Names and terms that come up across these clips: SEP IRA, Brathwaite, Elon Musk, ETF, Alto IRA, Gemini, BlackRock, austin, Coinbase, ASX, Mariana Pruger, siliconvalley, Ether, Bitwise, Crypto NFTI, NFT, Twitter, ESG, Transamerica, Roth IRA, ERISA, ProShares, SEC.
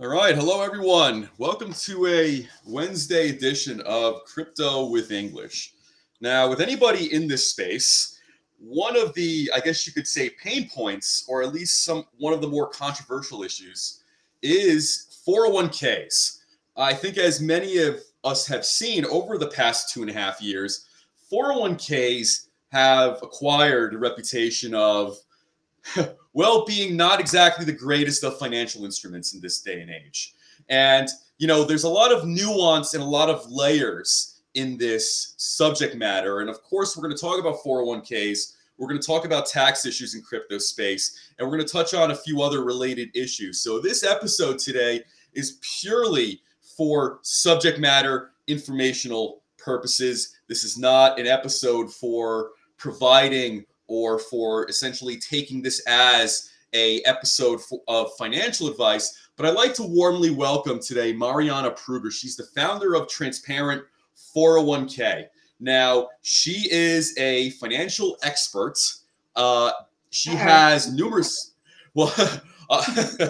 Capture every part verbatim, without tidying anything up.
All right. Hello, everyone. Welcome to a Wednesday edition of Crypto with English. Now, with anybody in this space, one of the, I guess you could say, pain points, or at least some one of the more controversial issues, is four oh one k's. I think as many of us have seen over the past two and a half years, four oh one k's have acquired a reputation of well, being not exactly the greatest of financial instruments in this day and age. And, you know, there's a lot of nuance and a lot of layers in this subject matter. And of course, we're going to talk about four oh one k's. We're going to talk about tax issues in crypto space, and we're going to touch on a few other related issues. So this episode today is purely for subject matter, informational purposes. This is not an episode for providing or for essentially taking this as a episode for, of financial advice. But I'd like to warmly welcome today Mariana Pruger. She's the founder of Transparent four oh one k. Now, she is a financial expert. Uh, she has numerous... Well, uh,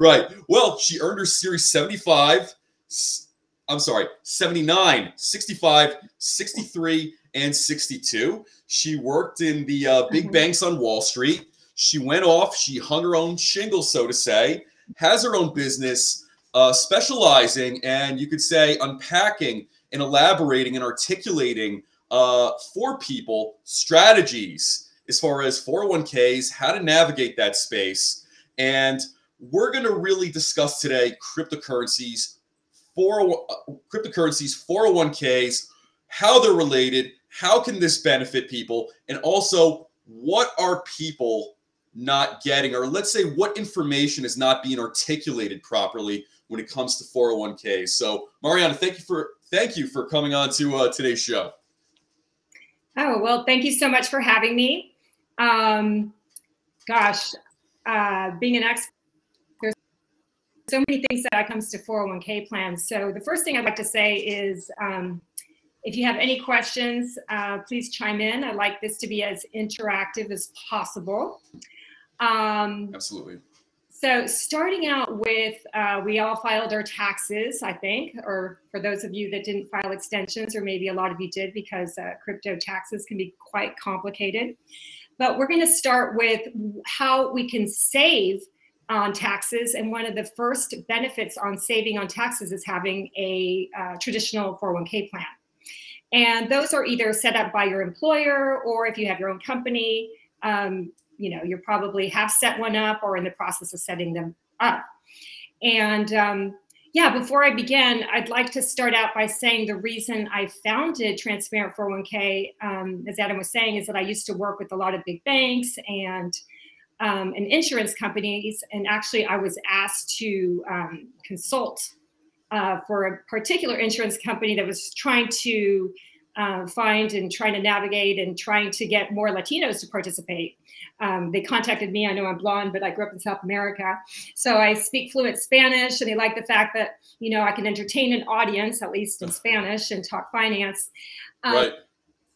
right. Well, she earned her Series seventy-five... I'm sorry, seventy-nine, sixty-five, sixty-three, and sixty-two. She worked in the uh, big banks on Wall Street. She went off. She hung her own shingle, so to say, has her own business, uh, specializing and, you could say, unpacking and elaborating and articulating uh, for people strategies as far as four oh one k's, how to navigate that space. And we're going to really discuss today cryptocurrencies, For uh, cryptocurrencies, four oh one k's, how they're related, how can this benefit people, and also what are people not getting, or let's say what information is not being articulated properly when it comes to four oh one k's. So, Mariana, thank you for thank you for coming on to uh, today's show. Oh well, thank you so much for having me. Um, gosh, uh, being an expert. So many things that comes to four oh one k plans. So the first thing I'd like to say is um, if you have any questions, uh, please chime in. I'd like this to be as interactive as possible. Um, Absolutely. So starting out with, uh, we all filed our taxes, I think, or for those of you that didn't file extensions, or maybe a lot of you did because uh, crypto taxes can be quite complicated. But we're going to start with how we can save on taxes. And one of the first benefits on saving on taxes is having a uh, traditional four oh one k plan. And those are either set up by your employer, or if you have your own company, um, you know, you probably have set one up or in the process of setting them up. And um, yeah, before I begin, I'd like to start out by saying the reason I founded Transparent four oh one k, um, as Adam was saying, is that I used to work with a lot of big banks and Um, and insurance companies, and actually I was asked to um, consult uh, for a particular insurance company that was trying to uh, find and trying to navigate and trying to get more Latinos to participate. Um, they contacted me. I know I'm blonde, but I grew up in South America, so I speak fluent Spanish, and they like the fact that, you know, I can entertain an audience, at least in Spanish, and talk finance. Um, right.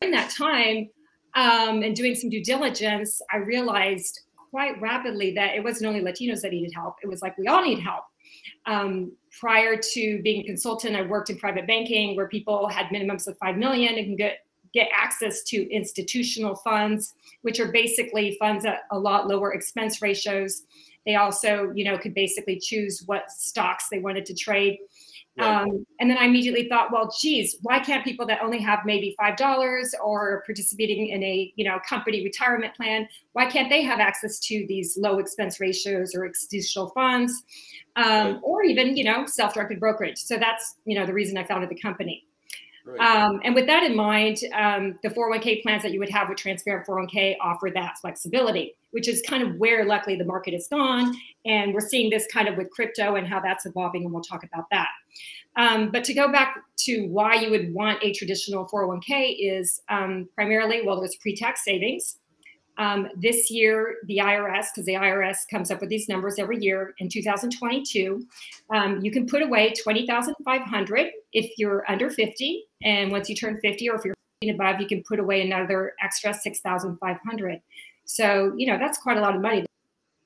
In that time, um, and doing some due diligence, I realized quite rapidly that it wasn't only Latinos that needed help. It was like, we all need help. Um, prior to being a consultant, I worked in private banking where people had minimums of five million and can get, get access to institutional funds, which are basically funds at a lot lower expense ratios. They also, you know, could basically choose what stocks they wanted to trade. Right. Um, and then I immediately thought, well, geez, why can't people that only have maybe five dollars or participating in a, you know, company retirement plan, why can't they have access to these low expense ratios or institutional funds, um, right. or even, you know, self-directed brokerage? So that's, you know, the reason I founded the company. Right. Um, and with that in mind, um, the four oh one k plans that you would have with Transparent four oh one k offer that flexibility, which is kind of where luckily the market has gone. And we're seeing this kind of with crypto and how that's evolving. And we'll talk about that. Um, but to go back to why you would want a traditional four oh one k is um, primarily, well, there's pre-tax savings. Um, this year, the I R S, because the I R S comes up with these numbers every year, in two thousand twenty-two, um, you can put away twenty thousand five hundred dollars if you're under fifty. And once you turn fifty, or if you're fifty and above, you can put away another extra six thousand five hundred dollars. So, you know, that's quite a lot of money.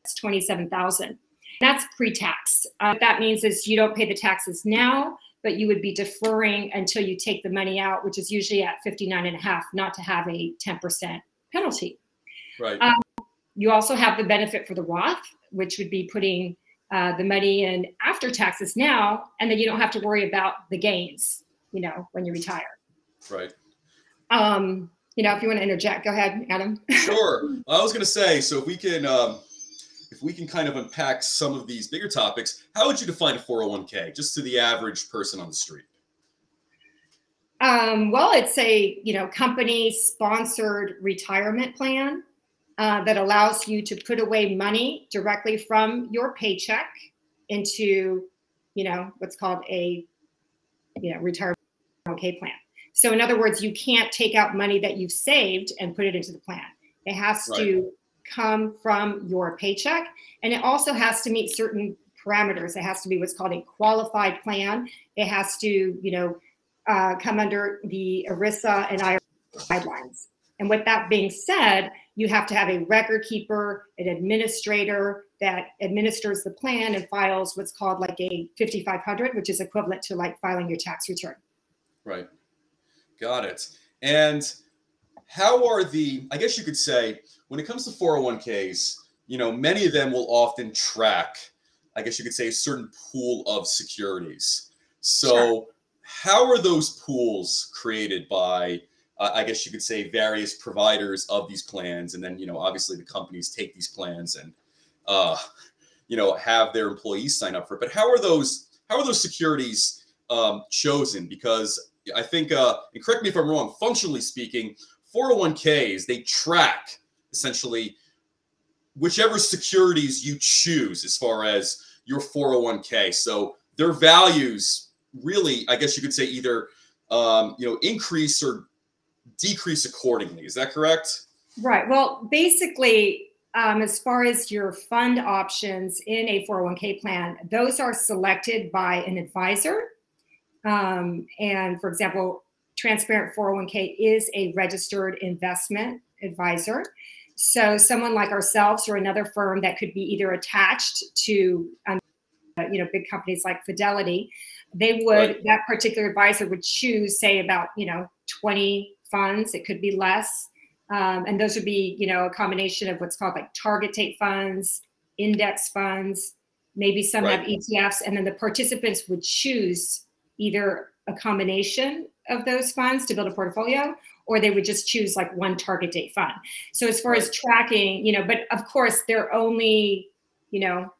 That's twenty-seven thousand dollars. That's pre-tax. Uh, what that means is you don't pay the taxes now, but you would be deferring until you take the money out, which is usually at fifty-nine and a half, not to have a ten percent penalty. Right. Um, you also have the benefit for the Roth, which would be putting uh, the money in after taxes now, and then you don't have to worry about the gains, you know, when you retire. Right. Um, you know, if you want to interject, go ahead, Adam. Sure. I was going to say, so if we can, um, if we can kind of unpack some of these bigger topics, how would you define a four oh one k just to the average person on the street? Um, well, it's a, you know, company sponsored retirement plan uh, that allows you to put away money directly from your paycheck into, you know, what's called a, you know, retirement four oh one k plan. So in other words, you can't take out money that you've saved and put it into the plan. It has right. to come from your paycheck. And it also has to meet certain parameters. It has to be what's called a qualified plan. It has to, you know, uh, come under the ERISA and I R A guidelines. And with that being said, you have to have a record keeper, an administrator that administers the plan and files what's called like a fifty-five hundred, which is equivalent to like filing your tax return. Right. Got it. And how are the, I guess you could say, when it comes to four oh one k's, you know, many of them will often track, I guess you could say, a certain pool of securities. So sure. How are those pools created by, uh, I guess you could say, various providers of these plans? And then, you know, obviously the companies take these plans and, uh, you know, have their employees sign up for it. But how are those, how are those securities um, chosen? Because I think, uh, and correct me if I'm wrong, functionally speaking, four oh one k's, they track essentially whichever securities you choose as far as your four oh one k. So their values really, I guess you could say, either um, you know, increase or decrease accordingly. Is that correct? Right. Well, basically, um, as far as your fund options in a four oh one k plan, those are selected by an advisor. Um, and for example, Transparent four oh one k is a registered investment advisor. So someone like ourselves or another firm that could be either attached to, um, you know, big companies like Fidelity, they would, right. that particular advisor would choose, say, about, you know, twenty funds. It could be less. Um, and those would be, you know, a combination of what's called like target date funds, index funds, maybe some right. have E T Fs. And then the participants would choose either a combination of those funds to build a portfolio, or they would just choose like one target date fund. So as far right. as tracking, you know, but of course they're only, you know,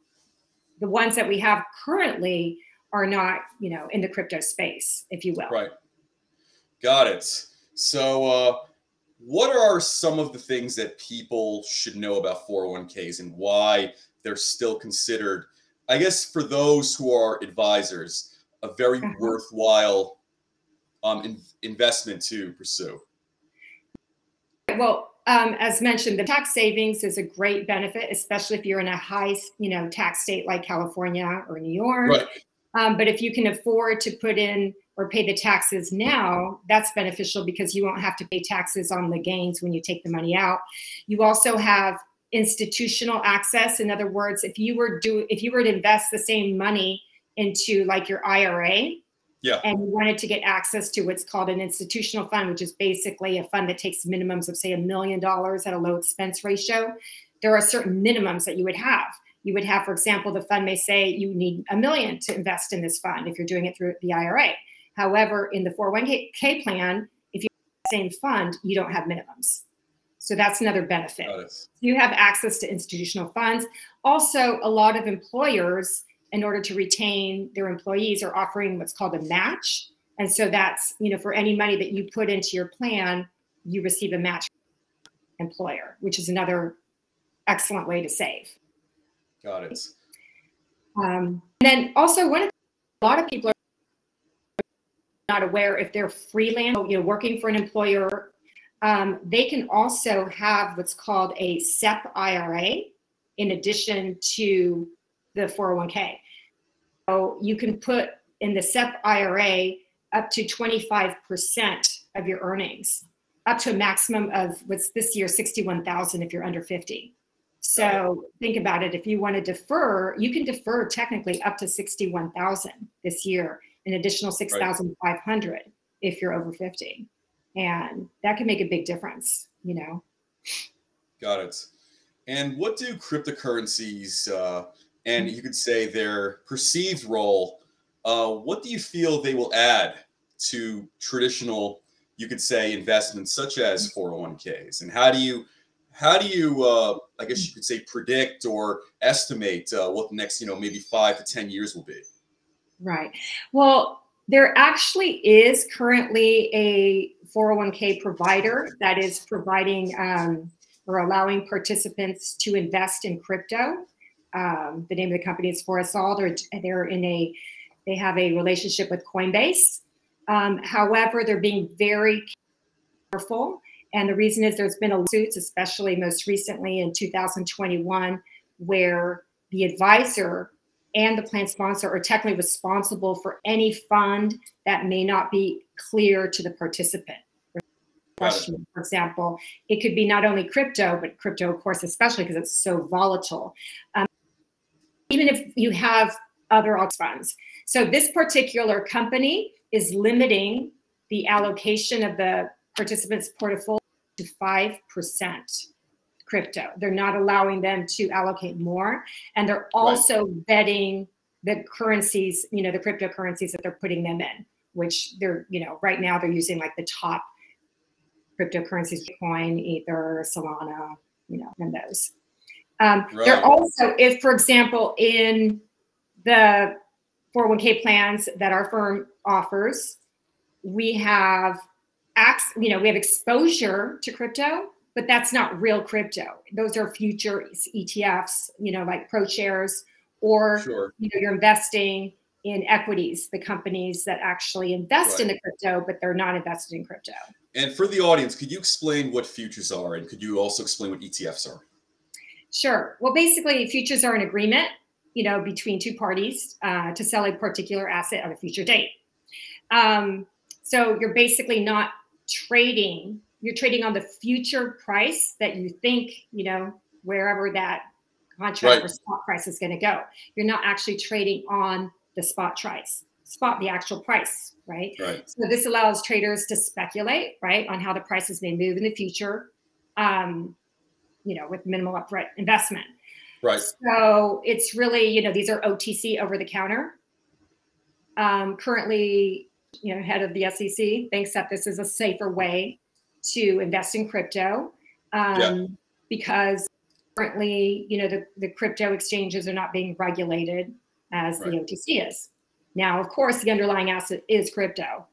the ones that we have currently are not, you know, in the crypto space, if you will. Right. Got it. So uh, what are some of the things that people should know about four oh one k's and why they're still considered, I guess, for those who are advisors, a very uh-huh. worthwhile um, in- investment to pursue? Well, um, as mentioned, the tax savings is a great benefit, especially if you're in a high, you know, tax state like California or New York. Right. Um, but if you can afford to put in or pay the taxes now, that's beneficial because you won't have to pay taxes on the gains when you take the money out. You also have institutional access. In other words, if you were do if you were to invest the same money into like your I R A, yeah, and you wanted to get access to what's called an institutional fund, which is basically a fund that takes minimums of, say, a million dollars at a low expense ratio. There are certain minimums that you would have. You would have, for example, the fund may say you need a million to invest in this fund if you're doing it through the I R A. However, in the four oh one k plan, if you have the same fund, you don't have minimums. So that's another benefit. You have access to institutional funds. Also, a lot of employers, in order to retain their employees, are offering what's called a match. And so that's, you know, for any money that you put into your plan, you receive a match from your employer, which is another excellent way to save. Got it. Um, and then also, one of the, a lot of people are not aware if they're freelance, you know, working for an employer, um, they can also have what's called a S E P I R A in addition to the four oh one k. So you can put in the S E P I R A up to twenty-five percent of your earnings, up to a maximum of what's this year, sixty-one thousand if you're under fifty. So think about it. If you want to defer, you can defer technically up to sixty-one thousand this year, an additional six thousand five hundred right. if you're over fifty. And that can make a big difference, you know? Got it. And what do cryptocurrencies, uh, and you could say their perceived role, uh, what do you feel they will add to traditional, you could say, investments such as four oh one k's? And how do you, how do you, uh, I guess you could say, predict or estimate uh, what the next, you know, maybe five to ten years will be? Right. Well, there actually is currently a four oh one k provider that is providing um, or allowing participants to invest in crypto. Um, the name of the company is For Us All. They're, they're in a, they have a relationship with Coinbase. Um, however, they're being very careful. And the reason is there's been a lawsuits, especially most recently in two thousand twenty-one, where the advisor and the plan sponsor are technically responsible for any fund that may not be clear to the participant. For example, it could be not only crypto, but crypto, of course, especially because it's so volatile. Um, even if you have other funds. So this particular company is limiting the allocation of the participants' portfolio to five percent crypto. They're not allowing them to allocate more. And they're also right. vetting the currencies, you know, the cryptocurrencies that they're putting them in, which they're, you know, right now they're using like the top cryptocurrencies, Bitcoin, Ether, Solana, you know, and those. Um, right. They're also, if, for example, in the four oh one k plans that our firm offers, we have acts, you know, we have exposure to crypto, but that's not real crypto. Those are futures E T Fs, you know, like ProShares, or sure. you know, you're investing in equities, the companies that actually invest right. in the crypto, but they're not invested in crypto. And for the audience, could you explain what futures are, and could you also explain what E T Fs are? Sure. Well, basically, futures are an agreement, you know, between two parties uh, to sell a particular asset on a future date. Um, so you're basically not trading. You're trading on the future price that you think, you know, wherever that contract right. or spot price is going to go. You're not actually trading on the spot price. Spot the actual price, right? right? So this allows traders to speculate, right, on how the prices may move in the future, um, you know, with minimal upfront investment. Right. So it's really, you know, these are O T C, over the counter. Um, currently, you know, head of the S E C thinks that this is a safer way to invest in crypto um, yeah. because currently, you know, the, the crypto exchanges are not being regulated as right. the O T C is. Now, of course, the underlying asset is crypto.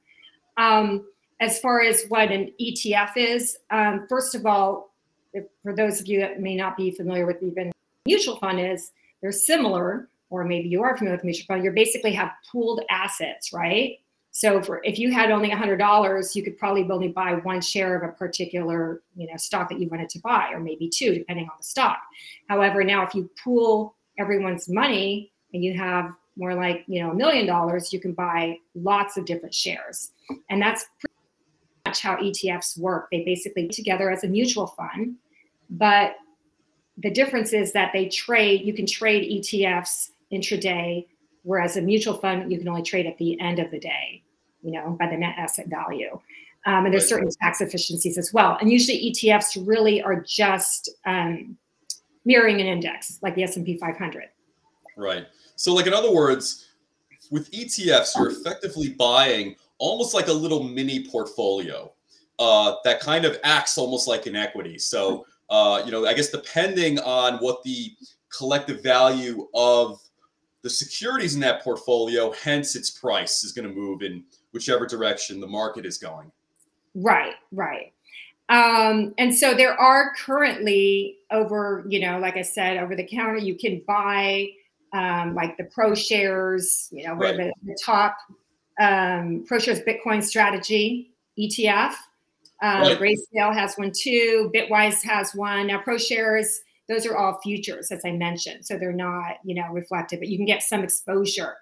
Um, as far as what an E T F is, um, first of all, if, for those of you that may not be familiar with even mutual fund is, they're similar, or maybe you are familiar with mutual fund, you basically have pooled assets, right? So for, if you had only one hundred dollars, you could probably only buy one share of a particular, you know, stock that you wanted to buy, or maybe two, depending on the stock. However, now if you pool everyone's money and you have more like, you know, a million dollars, you can buy lots of different shares. And that's pretty much how E T Fs work. They basically put together as a mutual fund, but the difference is that they trade, you can trade E T Fs intraday, whereas a mutual fund, you can only trade at the end of the day, you know, by the net asset value. Um, and there's right. certain tax efficiencies as well. And usually E T Fs really are just um, mirroring an index, like the S and P five hundred. Right. So like, in other words, with E T Fs, you're effectively buying almost like a little mini portfolio uh, that kind of acts almost like an equity. So, uh, you know, I guess depending on what the collective value of the securities in that portfolio, hence its price, is going to move in whichever direction the market is going. Right, right. Um, and so there are currently over, you know, like I said, over the counter, you can buy Um, like the ProShares, you know, right. the, the top um, ProShares Bitcoin strategy E T F. Um, right. Grayscale has one too. Bitwise has one. Now ProShares, those are all futures, as I mentioned, so they're not, you know, reflective, but you can get some exposure.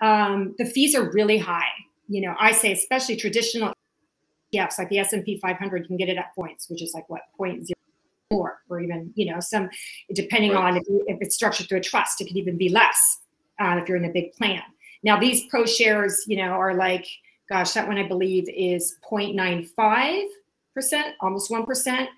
Um, the fees are really high. You know, I say especially traditional E T Fs like the S and P five hundred, you can get it at points, which is like what, point zero more, or even, you know, some, depending right. on if, if it's structured through a trust, it could even be less uh, if you're in a big plan. Now these pro shares, you know, are like, gosh, that one I believe is zero point nine five percent, almost one percent.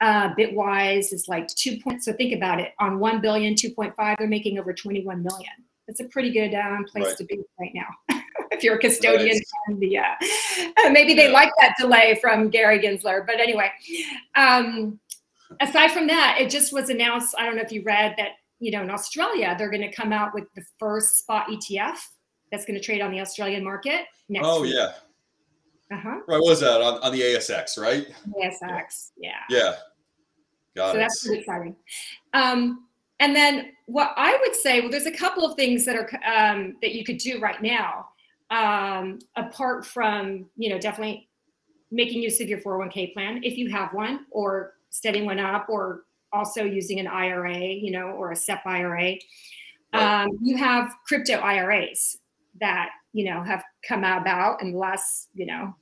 Uh, Bitwise is like two points. So think about it, on one billion, two point five, they're making over twenty-one million. That's a pretty good um, place right. to be right now. If you're a custodian, nice. and the, uh, maybe they yeah. like that delay from Gary Gensler. But anyway, um, aside from that, it just was announced, I don't know if you read that, you know, in Australia, they're going to come out with the first spot E T F that's going to trade on the Australian market next oh, week. yeah. Uh-huh. Right, what was that? On, on the A S X, right? A S X, yeah. Yeah. Got so it. So that's pretty exciting. Um, and then what I would say, well, there's a couple of things that are um, that you could do right now. Um, apart from, you know, definitely making use of your four oh one k plan, if you have one, or setting one up, or also using an I R A, you know, or a S E P I R A. Right. Um, you have crypto I R As that, you know, have come about in the last, you know,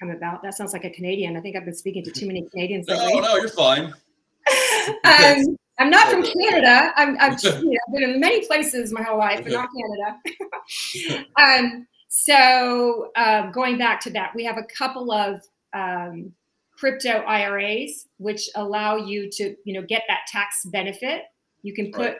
come about. That sounds like a Canadian. I think I've been speaking to too many Canadians. No, lately. No, you're fine. um, I'm not from Canada. I'm, I've you know, been in many places my whole life, but not Canada. um, so uh, going back to that, we have a couple of um, crypto I R As, which allow you to, you know, get that tax benefit. You can put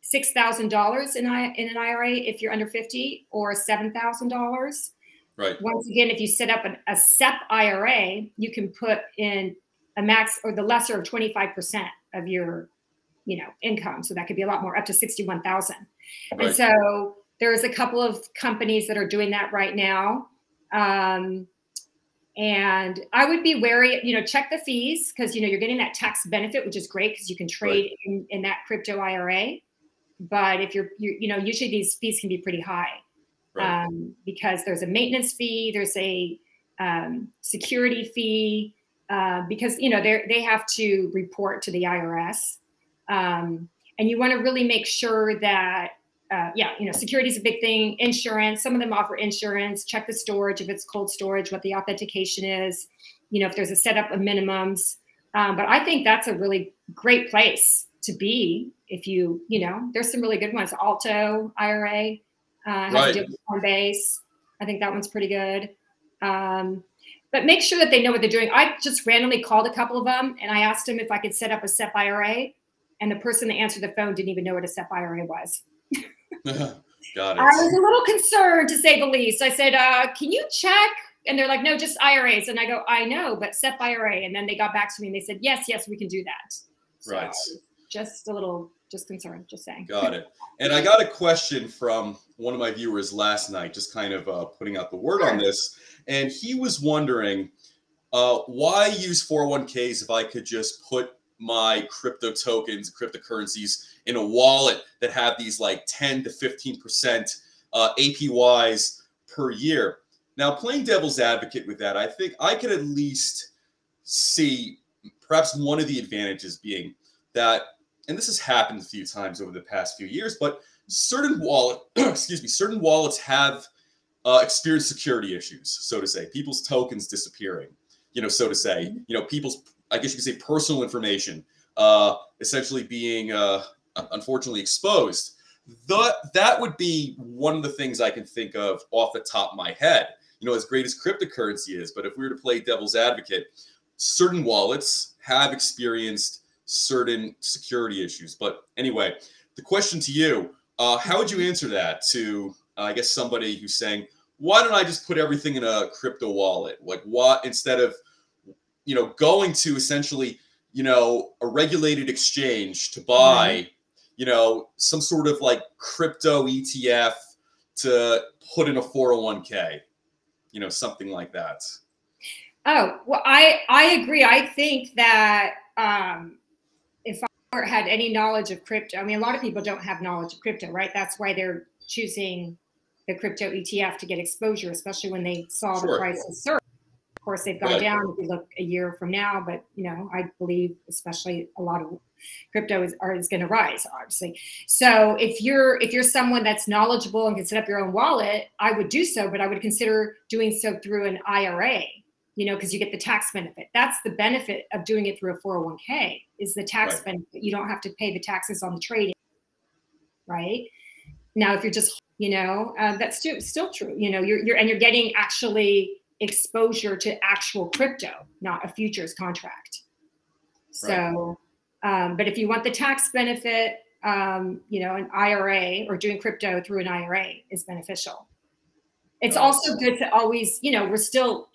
six thousand dollars in I, in an I R A if you're under fifty, or seven thousand dollars. Right. Once again, if you set up an, a S E P I R A, you can put in a max or the lesser of twenty-five percent of your, you know, income. So that could be a lot more, up to sixty-one thousand. Right. And so there's a couple of companies that are doing that right now. Um, and I would be wary, you know, check the fees, because, you know, you're getting that tax benefit, which is great because you can trade right. in, in that crypto I R A. But if you're, you're, you know, usually these fees can be pretty high right. um, because there's a maintenance fee, there's a um, security fee, Uh, because, you know, they they have to report to the I R S, um, and you want to really make sure that, uh, yeah, you know, security is a big thing. Insurance, some of them offer insurance. Check the storage, if it's cold storage, what the authentication is, you know, if there's a setup of minimums. Um, but I think that's a really great place to be if you, you know, there's some really good ones. Alto I R A, uh, has right. to do with Coinbase. I think that one's pretty good. Um, But make sure that they know what they're doing. I just randomly called a couple of them and I asked them if I could set up a S E P I R A, and the person that answered the phone didn't even know what a S E P I R A was. Got it. I was a little concerned, to say the least. I said, uh, can you check? And they're like, no, just I R As. And I go, I know, but S E P I R A. And then they got back to me and they said, yes, yes, we can do that. So right. Just a little, just concerned, just saying. Got it. And I got a question from one of my viewers last night, just kind of uh, putting out the word sure. on this. And he was wondering, uh, why use four oh one k's if I could just put my crypto tokens, cryptocurrencies in a wallet that have these like ten to fifteen percent uh, A P Ys per year. Now, playing devil's advocate with that, I think I could at least see perhaps one of the advantages being that, and this has happened a few times over the past few years, but certain wallet, excuse me, certain wallets have Uh, experience security issues, so to say, people's tokens disappearing, you know, so to say, you know, people's, I guess you could say, personal information, uh, essentially being, uh, unfortunately exposed. The, that would be one of the things I can think of off the top of my head, you know, as great as cryptocurrency is. But if we were to play devil's advocate, certain wallets have experienced certain security issues. But anyway, the question to you, uh, how would you answer that to, Uh, I guess somebody who's saying, why don't I just put everything in a crypto wallet? Like, what, instead of, you know, going to essentially, you know, a regulated exchange to buy, mm-hmm. you know, some sort of like crypto E T F to put in a four oh one k, you know, something like that. Oh, well, I, I agree. I think that um, if I had any knowledge of crypto, I mean, a lot of people don't have knowledge of crypto, right? That's why they're choosing the crypto E T F to get exposure, especially when they saw sure. the prices surge. Of course, they've gone right. down if you look a year from now, but, you know, I believe especially a lot of crypto is, is going to rise, obviously. So if you're if you're someone that's knowledgeable and can set up your own wallet, I would do so, but I would consider doing so through an I R A you know, because you get the tax benefit. That's the benefit of doing it through a four oh one k is the tax right. benefit. You don't have to pay the taxes on the trading, right? Now, if you're just, you know, uh, that's still, still true. You know, you're, you're and you're getting actually exposure to actual crypto, not a futures contract. So, right. um, but if you want the tax benefit, um, you know, an I R A or doing crypto through an I R A is beneficial. It's right. also good to always, you know, we're still,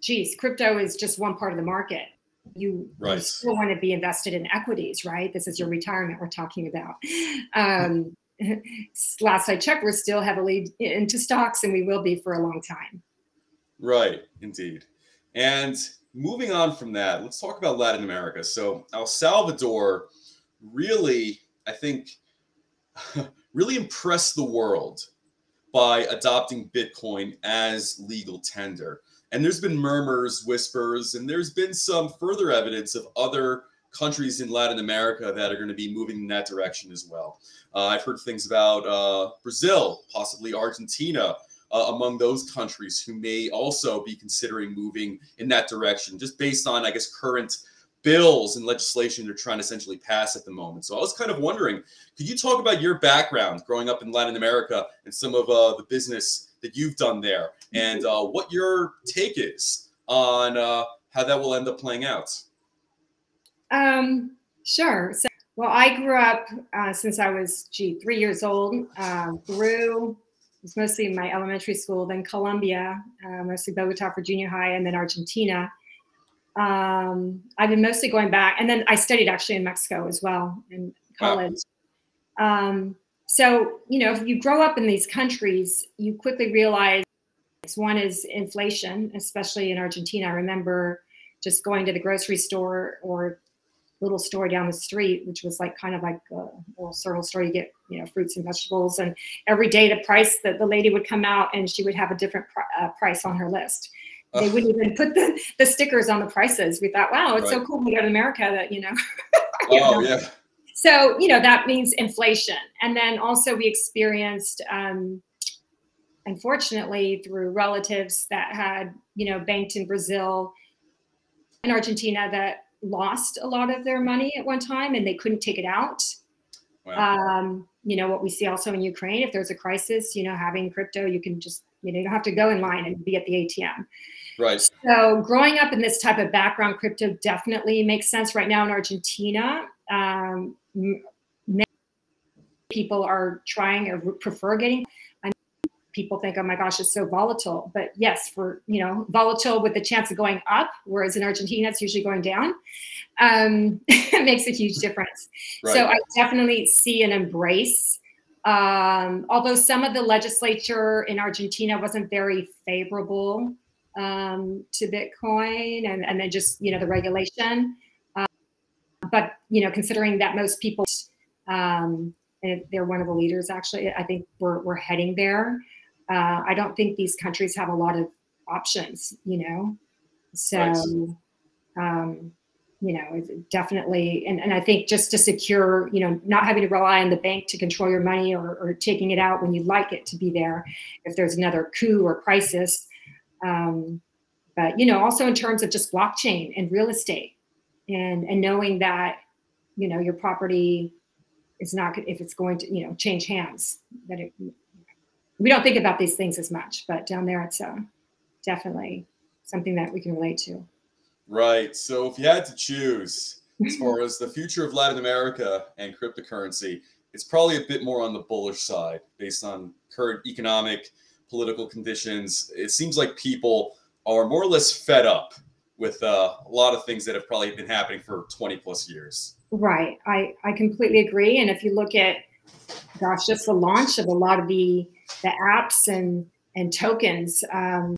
geez, crypto is just one part of the market. You right. still want to be invested in equities, right? This is your retirement we're talking about. Um, last I checked, we're still heavily into stocks, and we will be for a long time. Right, indeed. And moving on from that, let's talk about Latin America. So El Salvador really, I think, really impressed the world by adopting Bitcoin as legal tender. And there's been murmurs, whispers, and there's been some further evidence of other countries in Latin America that are going to be moving in that direction as well. Uh, I've heard things about uh, Brazil, possibly Argentina, Uh, among those countries who may also be considering moving in that direction, just based on, I guess, current bills and legislation they're trying to essentially pass at the moment. So I was kind of wondering, could you talk about your background growing up in Latin America and some of uh, the business that you've done there and uh, what your take is on uh, how that will end up playing out? Um, sure. So, well, I grew up uh, since I was, gee, three years old, uh, through... It's mostly in my elementary school, then Colombia, uh, mostly Bogota for junior high, and then Argentina. Um, I've been mostly going back. And then I studied actually in Mexico as well in college. Wow. Um, so, you know, if you grow up in these countries, you quickly realize one is inflation, especially in Argentina. I remember just going to the grocery store or little store down the street, which was like kind of like a little circle store. You get, you know, fruits and vegetables, and every day the price that the lady would come out and she would have a different pr- uh, price on her list. They uh, wouldn't even put the, the stickers on the prices. We thought, wow, it's right. so cool we go to America that, you know. you oh, know? yeah. So, you know, that means inflation. And then also we experienced, um, unfortunately, through relatives that had, you know, banked in Brazil and Argentina that lost a lot of their money at one time and they couldn't take it out. Wow. Um, you know, what we see also in Ukraine, if there's a crisis, you know, having crypto, you can just, you know, you don't have to go in line and be at the A T M. Right. So growing up in this type of background, crypto definitely makes sense right now in Argentina. Um, many people are trying or prefer getting, I mean, people think, oh my gosh, it's so volatile, but yes, for, you know, volatile with the chance of going up, whereas in Argentina, it's usually going down. Um, it makes a huge difference. Right. So I definitely see an embrace. Um, although some of the legislature in Argentina wasn't very favorable um, to Bitcoin and, and then just, you know, the regulation. Um, but, you know, considering that most people, um, and they're one of the leaders, actually, I think we're, we're heading there. Uh, I don't think these countries have a lot of options, you know, so, right. um, you know, definitely. And, and I think just to secure, you know, not having to rely on the bank to control your money or, or taking it out when you'd like it to be there if there's another coup or crisis. Um, but, you know, also in terms of just blockchain and real estate and, and knowing that, you know, your property is not, if it's going to, you know, change hands, that it, we don't think about these things as much, but down there, it's uh, definitely something that we can relate to. Right. So if you had to choose as far as the future of Latin America and cryptocurrency, it's probably a bit more on the bullish side based on current economic, political conditions. It seems like people are more or less fed up with uh, a lot of things that have probably been happening for twenty plus years. Right. I, I completely agree. And if you look at, gosh, just the launch of a lot of the, the apps and, and tokens um,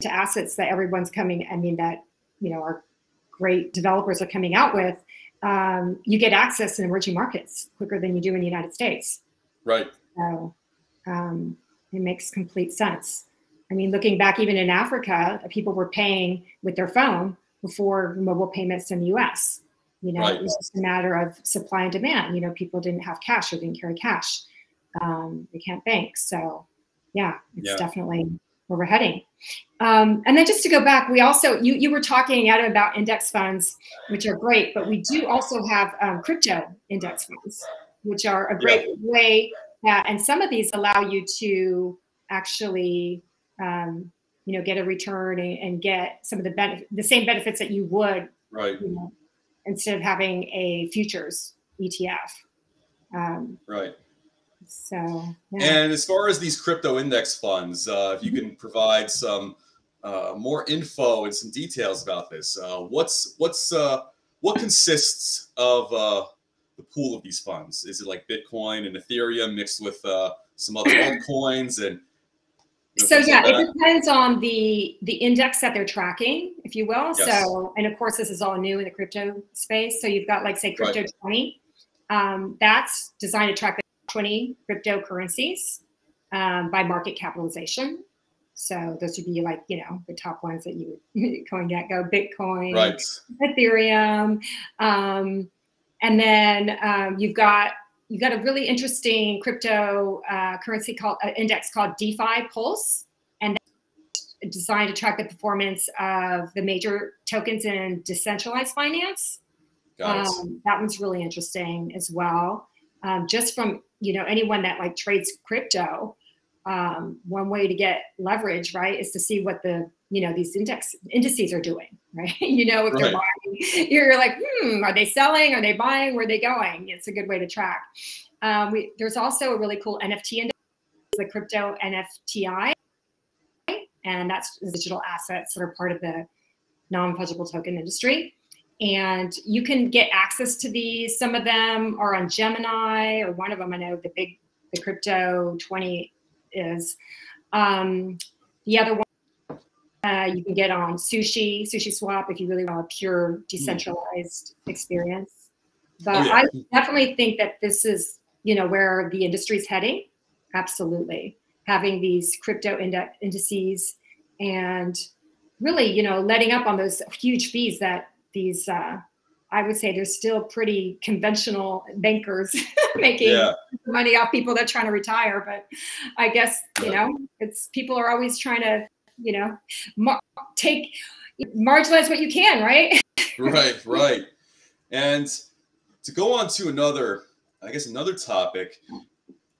to assets that everyone's coming, I mean, that you know, our great developers are coming out with, um, you get access in emerging markets quicker than you do in the United States. Right. So um, it makes complete sense. I mean, looking back even in Africa, people were paying with their phone before mobile payments in the U S. You know, right. It was just a matter of supply and demand. You know, people didn't have cash or didn't carry cash. Um, they can't bank. So yeah, it's yeah. definitely where we're heading. Um, and then just to go back, we also, you, you were talking, Adam, about index funds, which are great, but we do also have um, crypto index funds, which are a great yeah. way. Uh, and some of these allow you to actually, um, you know, get a return and, and get some of the benef- the same benefits that you would, right? You know, instead of having a futures E T F. Um, right. So, yeah. And as far as these crypto index funds, uh, if you can provide some uh, more info and some details about this, uh, what's what's uh, what consists of uh, the pool of these funds? Is it like Bitcoin and Ethereum mixed with uh, some other altcoins? And you know, so yeah, like it depends on the the index that they're tracking, if you will. Yes. So, and of course, this is all new in the crypto space. So you've got like say crypto right. twenty, um, that's designed to track the twenty cryptocurrencies um, by market capitalization. So those would be like, you know, the top ones that you would CoinGecko, Bitcoin, right. Ethereum. Um, and then um, you've got you've got a really interesting crypto uh, currency called uh, index called DeFi Pulse. And that's designed to track the performance of the major tokens in decentralized finance. Um, that one's really interesting as well. Um, just from, you know, anyone that like trades crypto, um, one way to get leverage, right, is to see what the, you know, these index indices are doing, right? You know, if right. they're buying, you're like, hmm, are they selling? Are they buying? Where are they going? It's a good way to track. Um, we, there's also a really cool N F T index, the Crypto N F T I, and that's digital assets that are part of the non-fungible token industry. And you can get access to these. Some of them are on Gemini, or one of them I know the big, the Crypto twenty is. Um, the other one uh, you can get on Sushi, SushiSwap, if you really want a pure decentralized experience. But oh, yeah. I definitely think that this is, you know, where the industry's heading. Absolutely. Having these crypto ind- indices and really, you know, letting up on those huge fees that these, uh, I would say, they're still pretty conventional bankers making yeah. money off people that are trying to retire. But I guess, you yeah. know, it's people are always trying to, you know, mar- take, marginalize what you can, right? Right, right. And to go on to another, I guess, another topic,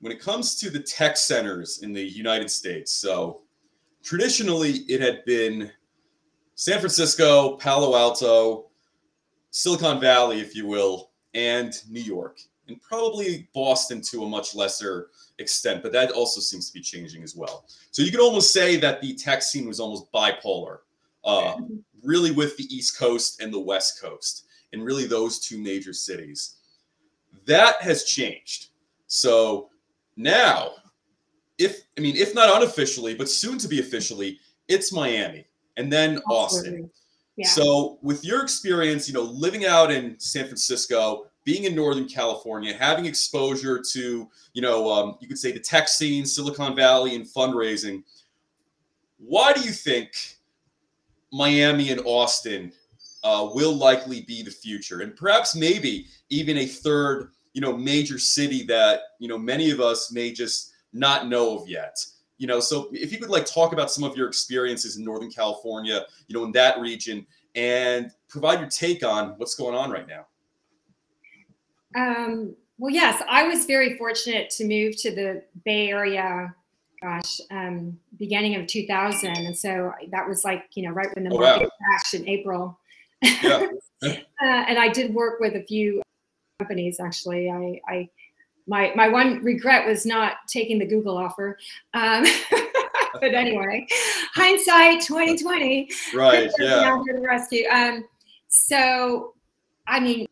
when it comes to the tech centers in the United States. So traditionally, it had been San Francisco, Palo Alto, Silicon Valley, if you will, and New York, and probably Boston to a much lesser extent, but that also seems to be changing as well. So you could almost say that the tech scene was almost bipolar, uh, really with the East Coast and the West Coast, and really those two major cities. That has changed. So now, if I mean, if not unofficially, but soon to be officially, it's Miami. And then Austin. Yeah. So with your experience, you know, living out in San Francisco, being in Northern California, having exposure to, you know, um, you could say the tech scene, Silicon Valley, and fundraising, why do you think Miami and Austin uh, will likely be the future? And perhaps maybe even a third, you know, major city that, you know, many of us may just not know of yet. You know, so if you could like talk about some of your experiences in Northern California, you know, in that region, and provide your take on what's going on right now. Um, well, yes, I was very fortunate to move to the Bay Area, gosh, um, beginning of two thousand. And so that was like, you know, right when the oh, market wow. crashed in April. Yeah. uh, and I did work with a few companies, actually. I, I My my one regret was not taking the Google offer, um, but anyway, hindsight twenty twenty. Right. Yeah. The rescue. Um, so, I mean,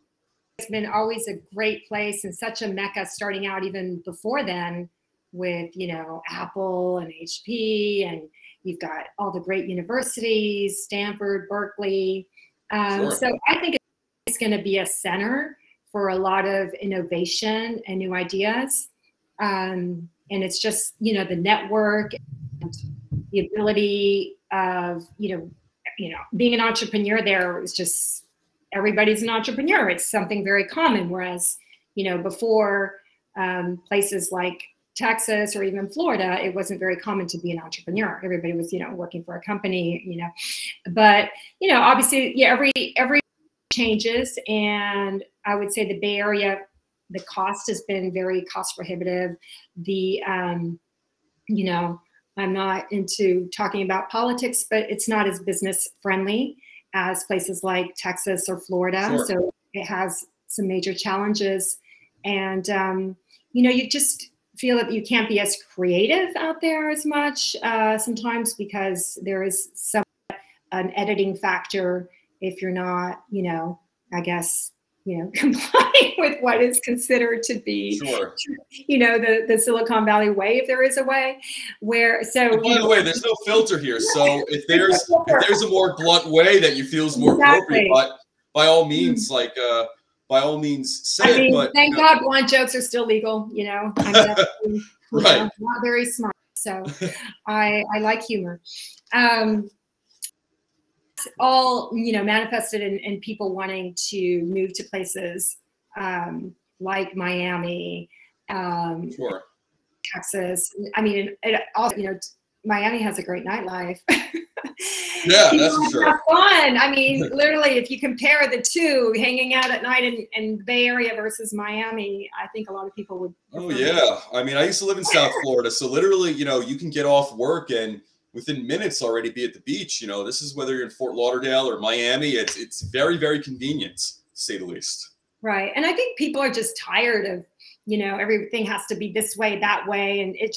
it's been always a great place and such a mecca. Starting out even before then, with you know Apple and H P, and you've got all the great universities, Stanford, Berkeley. Um, sure. So I think it's going to be a center for a lot of innovation and new ideas. Um, and it's just, you know, the network, and the ability of, you know, you know, being an entrepreneur there is just, everybody's an entrepreneur. It's something very common. Whereas, you know, before um, places like Texas or even Florida, it wasn't very common to be an entrepreneur. Everybody was, you know, working for a company, you know. But, you know, obviously, yeah, every every changes. And I would say the Bay Area, the cost has been very cost prohibitive. The, um, you know, I'm not into talking about politics, but it's not as business friendly as places like Texas or Florida. Sure. So it has some major challenges. And, um, you know, you just feel that you can't be as creative out there as much uh, sometimes, because there is some an editing factor if you're not, you know, I guess, you know, complying with what is considered to be, sure, you know, the, the Silicon Valley way, if there is a way where, so. And by the way, there's no filter here. So if there's, if there's a more blunt way that you feel is more exactly appropriate, but by all means, mm-hmm. like, uh, by all means, say I mean, it, but thank you know, God blunt jokes are still legal, you know. I'm definitely right. you know, not very smart, so I I like humor. Um, all, you know, manifested in, in people wanting to move to places um, like Miami, um, sure. Texas. I mean, it also, you know, Miami has a great nightlife. Yeah, that's for sure. Have fun. I mean, literally, if you compare the two, hanging out at night in, in Bay Area versus Miami, I think a lot of people would. Oh, yeah. I mean, I used to live in South Florida. So literally, you know, you can get off work and within minutes already be at the beach. You know, this is whether you're in Fort Lauderdale or Miami. It's, it's very, very convenient, to say the least. Right. And I think people are just tired of, you know, everything has to be this way, that way. And it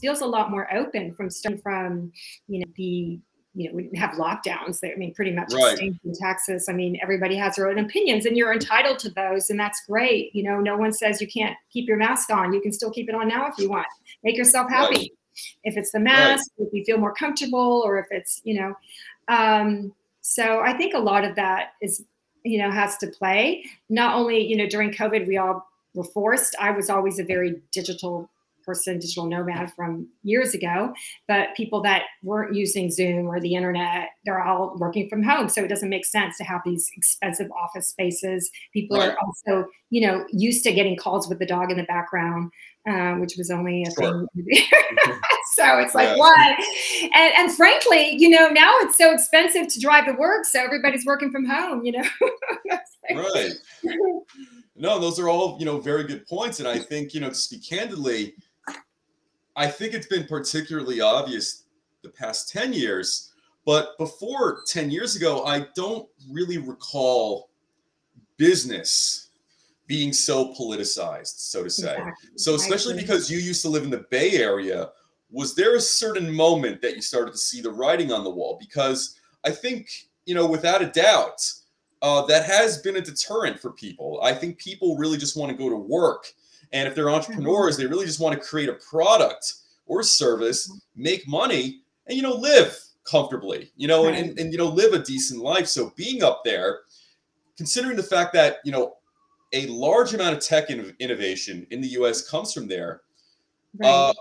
feels a lot more open from starting from, you know, the, you know, we didn't have lockdowns there. I mean, pretty much right. in Texas. I mean, everybody has their own opinions and you're entitled to those. And that's great. You know, no one says you can't keep your mask on. You can still keep it on now if you want. Make yourself happy. Right. If it's the mask, right. if you feel more comfortable, or if it's, you know. Um, so I think a lot of that is, you know, has to play. Not only, you know, during COVID, we all were forced. I was always a very digital person, digital nomad from years ago, but people that weren't using Zoom or the internet, they're all working from home. So it doesn't make sense to have these expensive office spaces. People right. are also, you know, used to getting calls with the dog in the background, uh, which was only a sure. thing. So it's like, yeah. what? And, and frankly, you know, now it's so expensive to drive to work. So everybody's working from home, you know? Right. No, those are all, you know, very good points. And I think, you know, to speak candidly, I think it's been particularly obvious the past ten years, but before ten years ago, I don't really recall business being so politicized, so to say. Exactly. So especially because you used to live in the Bay Area, was there a certain moment that you started to see the writing on the wall? Because I think, you know, without a doubt, uh, that has been a deterrent for people. I think people really just want to go to work. And if they're entrepreneurs, they really just want to create a product or service, make money, and, you know, live comfortably, you know, right. and, and, and, you know, live a decent life. So being up there, considering the fact that, you know, a large amount of tech in, innovation in the U S comes from there, right. uh,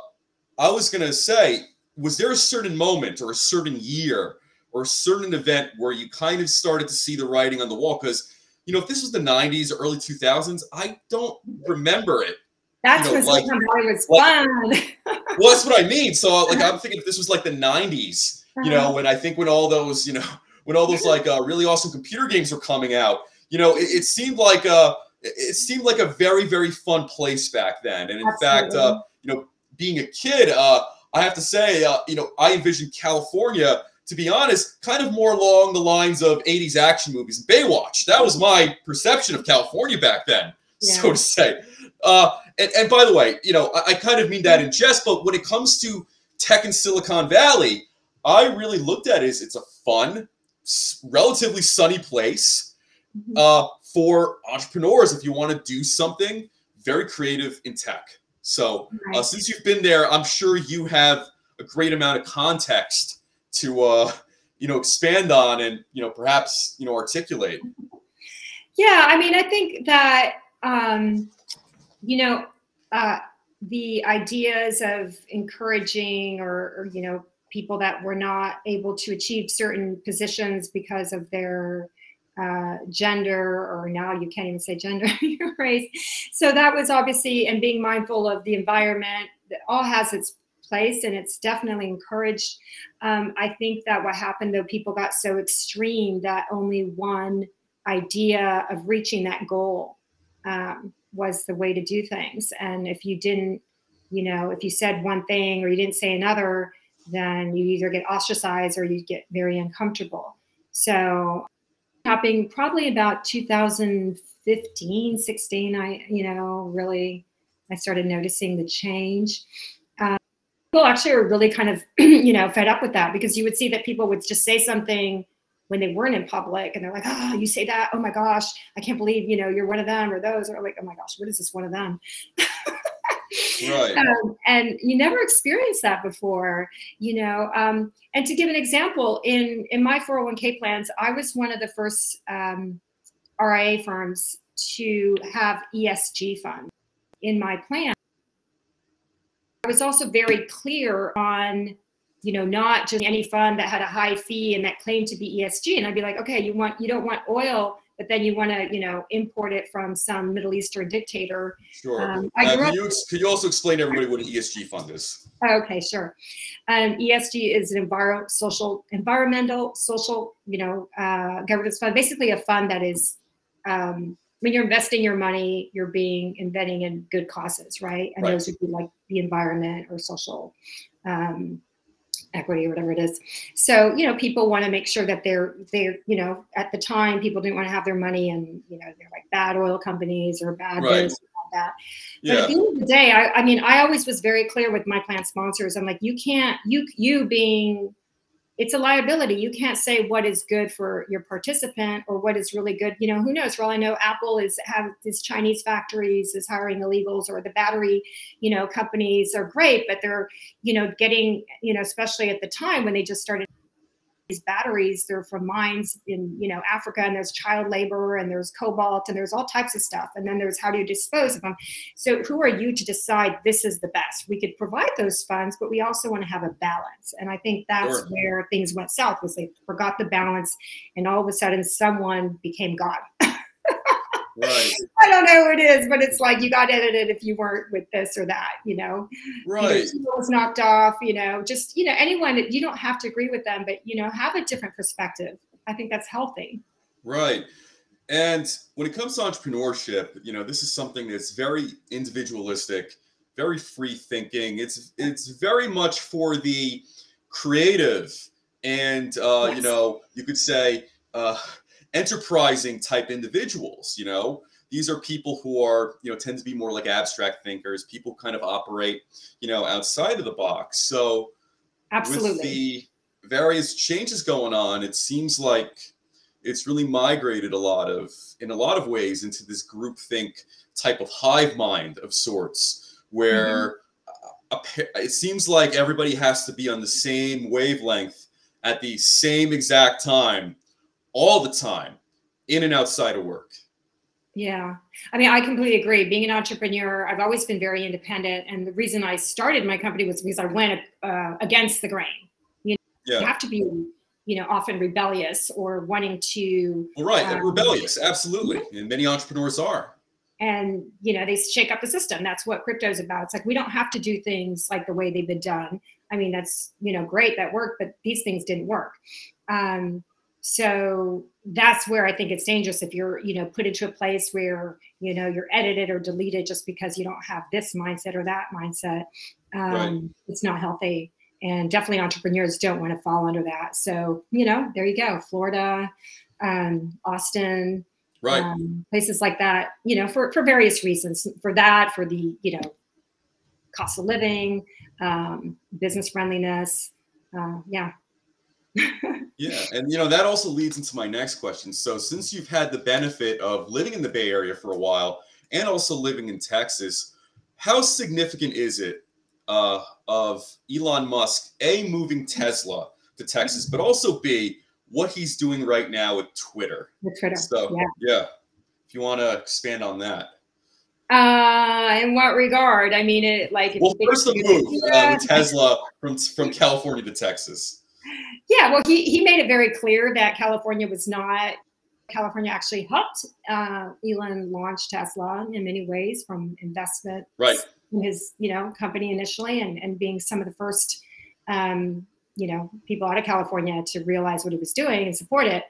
I was going to say, was there a certain moment or a certain year or a certain event where you kind of started to see the writing on the wall? Because you know, if this was the nineties or early two thousands, I don't remember it. That's you know, when Silicon Valley was fun. Well, that's what I mean. So, like, I'm thinking if this was like the nineties, you know, when I think when all those, you know, when all those like uh, really awesome computer games were coming out, you know, it, it seemed like a it seemed like a very very fun place back then. And in Absolutely. fact, uh, you know, being a kid, uh, I have to say, uh, you know, I envisioned California, to be honest, kind of more along the lines of eighties action movies, Baywatch. That was my perception of California back then, yeah. so to say. Uh, and, and by the way, you know, I, I kind of mean that in jest, but when it comes to tech in Silicon Valley, I really looked at it as it's a fun, s- relatively sunny place mm-hmm. uh, for entrepreneurs if you want to do something very creative in tech. So right. uh, since you've been there, I'm sure you have a great amount of context to, uh, you know, expand on and, you know, perhaps, you know, articulate. Yeah. I mean, I think that, um, you know, uh, the ideas of encouraging or, or, you know, people that were not able to achieve certain positions because of their uh, gender, or now you can't even say gender, your race. So that was obviously, and being mindful of the environment, that all has its place and it's definitely encouraged. Um, I think that what happened though, people got so extreme that only one idea of reaching that goal um, was the way to do things. And if you didn't, you know, if you said one thing or you didn't say another, then you either get ostracized or you get very uncomfortable. So happening probably about two thousand fifteen, sixteen, I, you know, really, I started noticing the change. Um, people actually were really kind of, you know, fed up with that, because you would see that people would just say something when they weren't in public and they're like, oh, you say that? Oh my gosh, I can't believe, you know, you're one of them or those. Or like, oh my gosh, what is this one of them? Right. Um, and you never experienced that before, you know. Um, and to give an example, in, in my four oh one k plans, I was one of the first um, R I A firms to have E S G funds in my plan. I was also very clear on, you know, not just any fund that had a high fee and that claimed to be E S G. And I'd be like, okay, you want, you don't want oil, but then you want to, you know, import it from some Middle Eastern dictator. Sure. Um, uh, can, up- you, can you also explain to everybody what an E S G fund is? Okay, sure. Um, E S G is an enviro- social, environmental, social, you know, uh, governance fund. Basically, a fund that is, um, when you're investing your money, you're being investing in good causes, right? And right. Those would be like the environment or social um, equity or whatever it is. So, you know, people want to make sure that they're, they're, you know, at the time people didn't want to have their money in, you know, they're like bad oil companies or bad right. things like that. But yeah. At the end of the day, I, I mean, I always was very clear with my plan sponsors. I'm like, you can't, you, you being, it's a liability. You can't say what is good for your participant or what is really good. You know, who knows? For all I know, Apple is have these Chinese factories is hiring illegals, or the battery, you know, companies are great, but they're, you know, getting, you know, especially at the time when they just started these batteries, they're from mines in, you know, Africa, and there's child labor and there's cobalt and there's all types of stuff. And then there's how do you dispose of them? So who are you to decide this is the best? We could provide those funds, but we also want to have a balance. And I think that's sure. where things went south, was they forgot the balance and all of a sudden someone became God. Right. I don't know who it is, but it's like you got edited if you weren't with this or that, you know. Right. You know, was knocked off, you know, just, you know, anyone that you don't have to agree with them, but, you know, have a different perspective. I think that's healthy. Right. And when it comes to entrepreneurship, you know, this is something that's very individualistic, very free thinking. It's it's very much for the creative and, uh, yes. you know, you could say, uh, enterprising type individuals. You know, these are people who are, you know, tend to be more like abstract thinkers, people kind of operate, you know, outside of the box. So absolutely, with the various changes going on, it seems like it's really migrated a lot of, in a lot of ways, into this groupthink type of hive mind of sorts, where mm-hmm. a, it seems like everybody has to be on the same wavelength at the same exact time, all the time, in and outside of work. Yeah. I mean, I completely agree. Being an entrepreneur, I've always been very independent. And the reason I started my company was because I went uh, against the grain. You know, yeah. You have to be, you know, often rebellious or wanting to. Well, right. Um, rebellious. Absolutely. And many entrepreneurs are. And, you know, they shake up the system. That's what crypto is about. It's like, we don't have to do things like the way they've been done. I mean, that's, you know, great. That worked, but these things didn't work. Um, So that's where I think it's dangerous if you're, you know, put into a place where, you know, you're edited or deleted just because you don't have this mindset or that mindset. Um, right. It's not healthy. And definitely entrepreneurs don't want to fall under that. So, you know, there you go. Florida, um, Austin, right. um, places like that, you know, for, for various reasons, for that, for the, you know, cost of living, um, business friendliness. Uh, yeah. Yeah. And, you know, that also leads into my next question. So since you've had the benefit of living in the Bay Area for a while and also living in Texas, how significant is it uh, of Elon Musk, A, moving Tesla to Texas, but also B, what he's doing right now with Twitter? With Twitter. So, yeah. yeah. If you want to expand on that. Uh, in what regard? I mean, it like. Well, first the move uh, with Tesla from, from California to Texas. Yeah, well, he, he made it very clear that California was not California actually helped uh, Elon launch Tesla in many ways, from investment, right, in his, you know, company initially, and, and being some of the first, um, you know, people out of California to realize what he was doing and support it.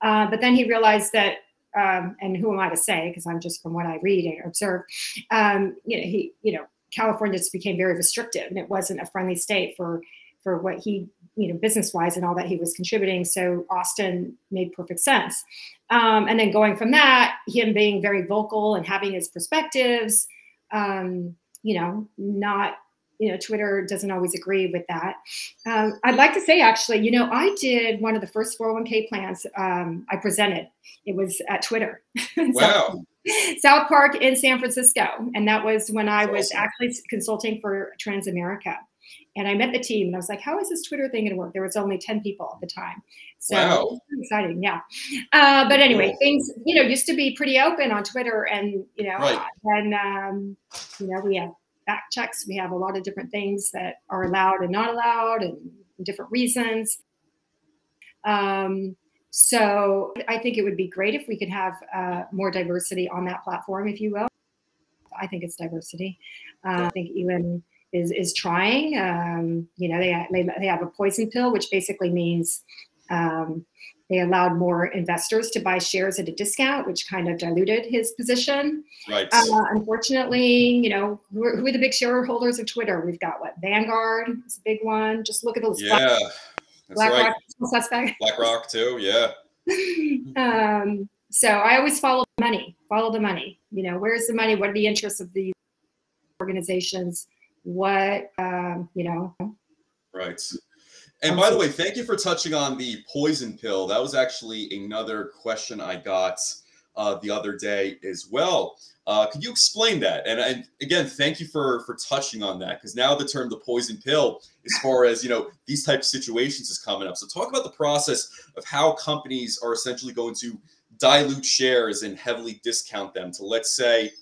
Uh, but then he realized that, um, and who am I to say, because I'm just from what I read and observe, um, you know, he, you know, California just became very restrictive, and it wasn't a friendly state for, for what he, you know, business-wise and all that he was contributing. So Austin made perfect sense. Um, and then going from that, him being very vocal and having his perspectives, um, you know, not, you know, Twitter doesn't always agree with that. Um, I'd like to say, actually, you know, I did one of the first four oh one k plans um, I presented. It was at Twitter. Wow. South Park in San Francisco. And that was when I That's was awesome. actually consulting for Transamerica. And I met the team and I was like, how is this Twitter thing going to work? There was only ten people at the time. So wow. exciting. Yeah. Uh, but anyway, things, you know, used to be pretty open on Twitter, and, you know, right. and, um, you know, we have fact checks. We have a lot of different things that are allowed and not allowed, and different reasons. Um, so I think it would be great if we could have uh, more diversity on that platform, if you will. I think it's diversity. Uh, I think Elon is is trying, um, you know, they, they they have a poison pill, which basically means um, they allowed more investors to buy shares at a discount, which kind of diluted his position. Right. Uh, unfortunately, you know, who are, who are the big shareholders of Twitter? We've got what? Vanguard is a big one. Just look at those. Yeah, BlackRock, right. BlackRock too, yeah. um, so I always follow the money, follow the money. You know, where's the money? What are the interests of these organizations? What, um, you know. Right. And by the way, thank you for touching on the poison pill. That was actually another question I got uh, the other day as well. Uh, could you explain that? And, and again, thank you for, for touching on that, because now the term the poison pill, as far as, you know, these types of situations is coming up. So talk about the process of how companies are essentially going to dilute shares and heavily discount them to, let's say,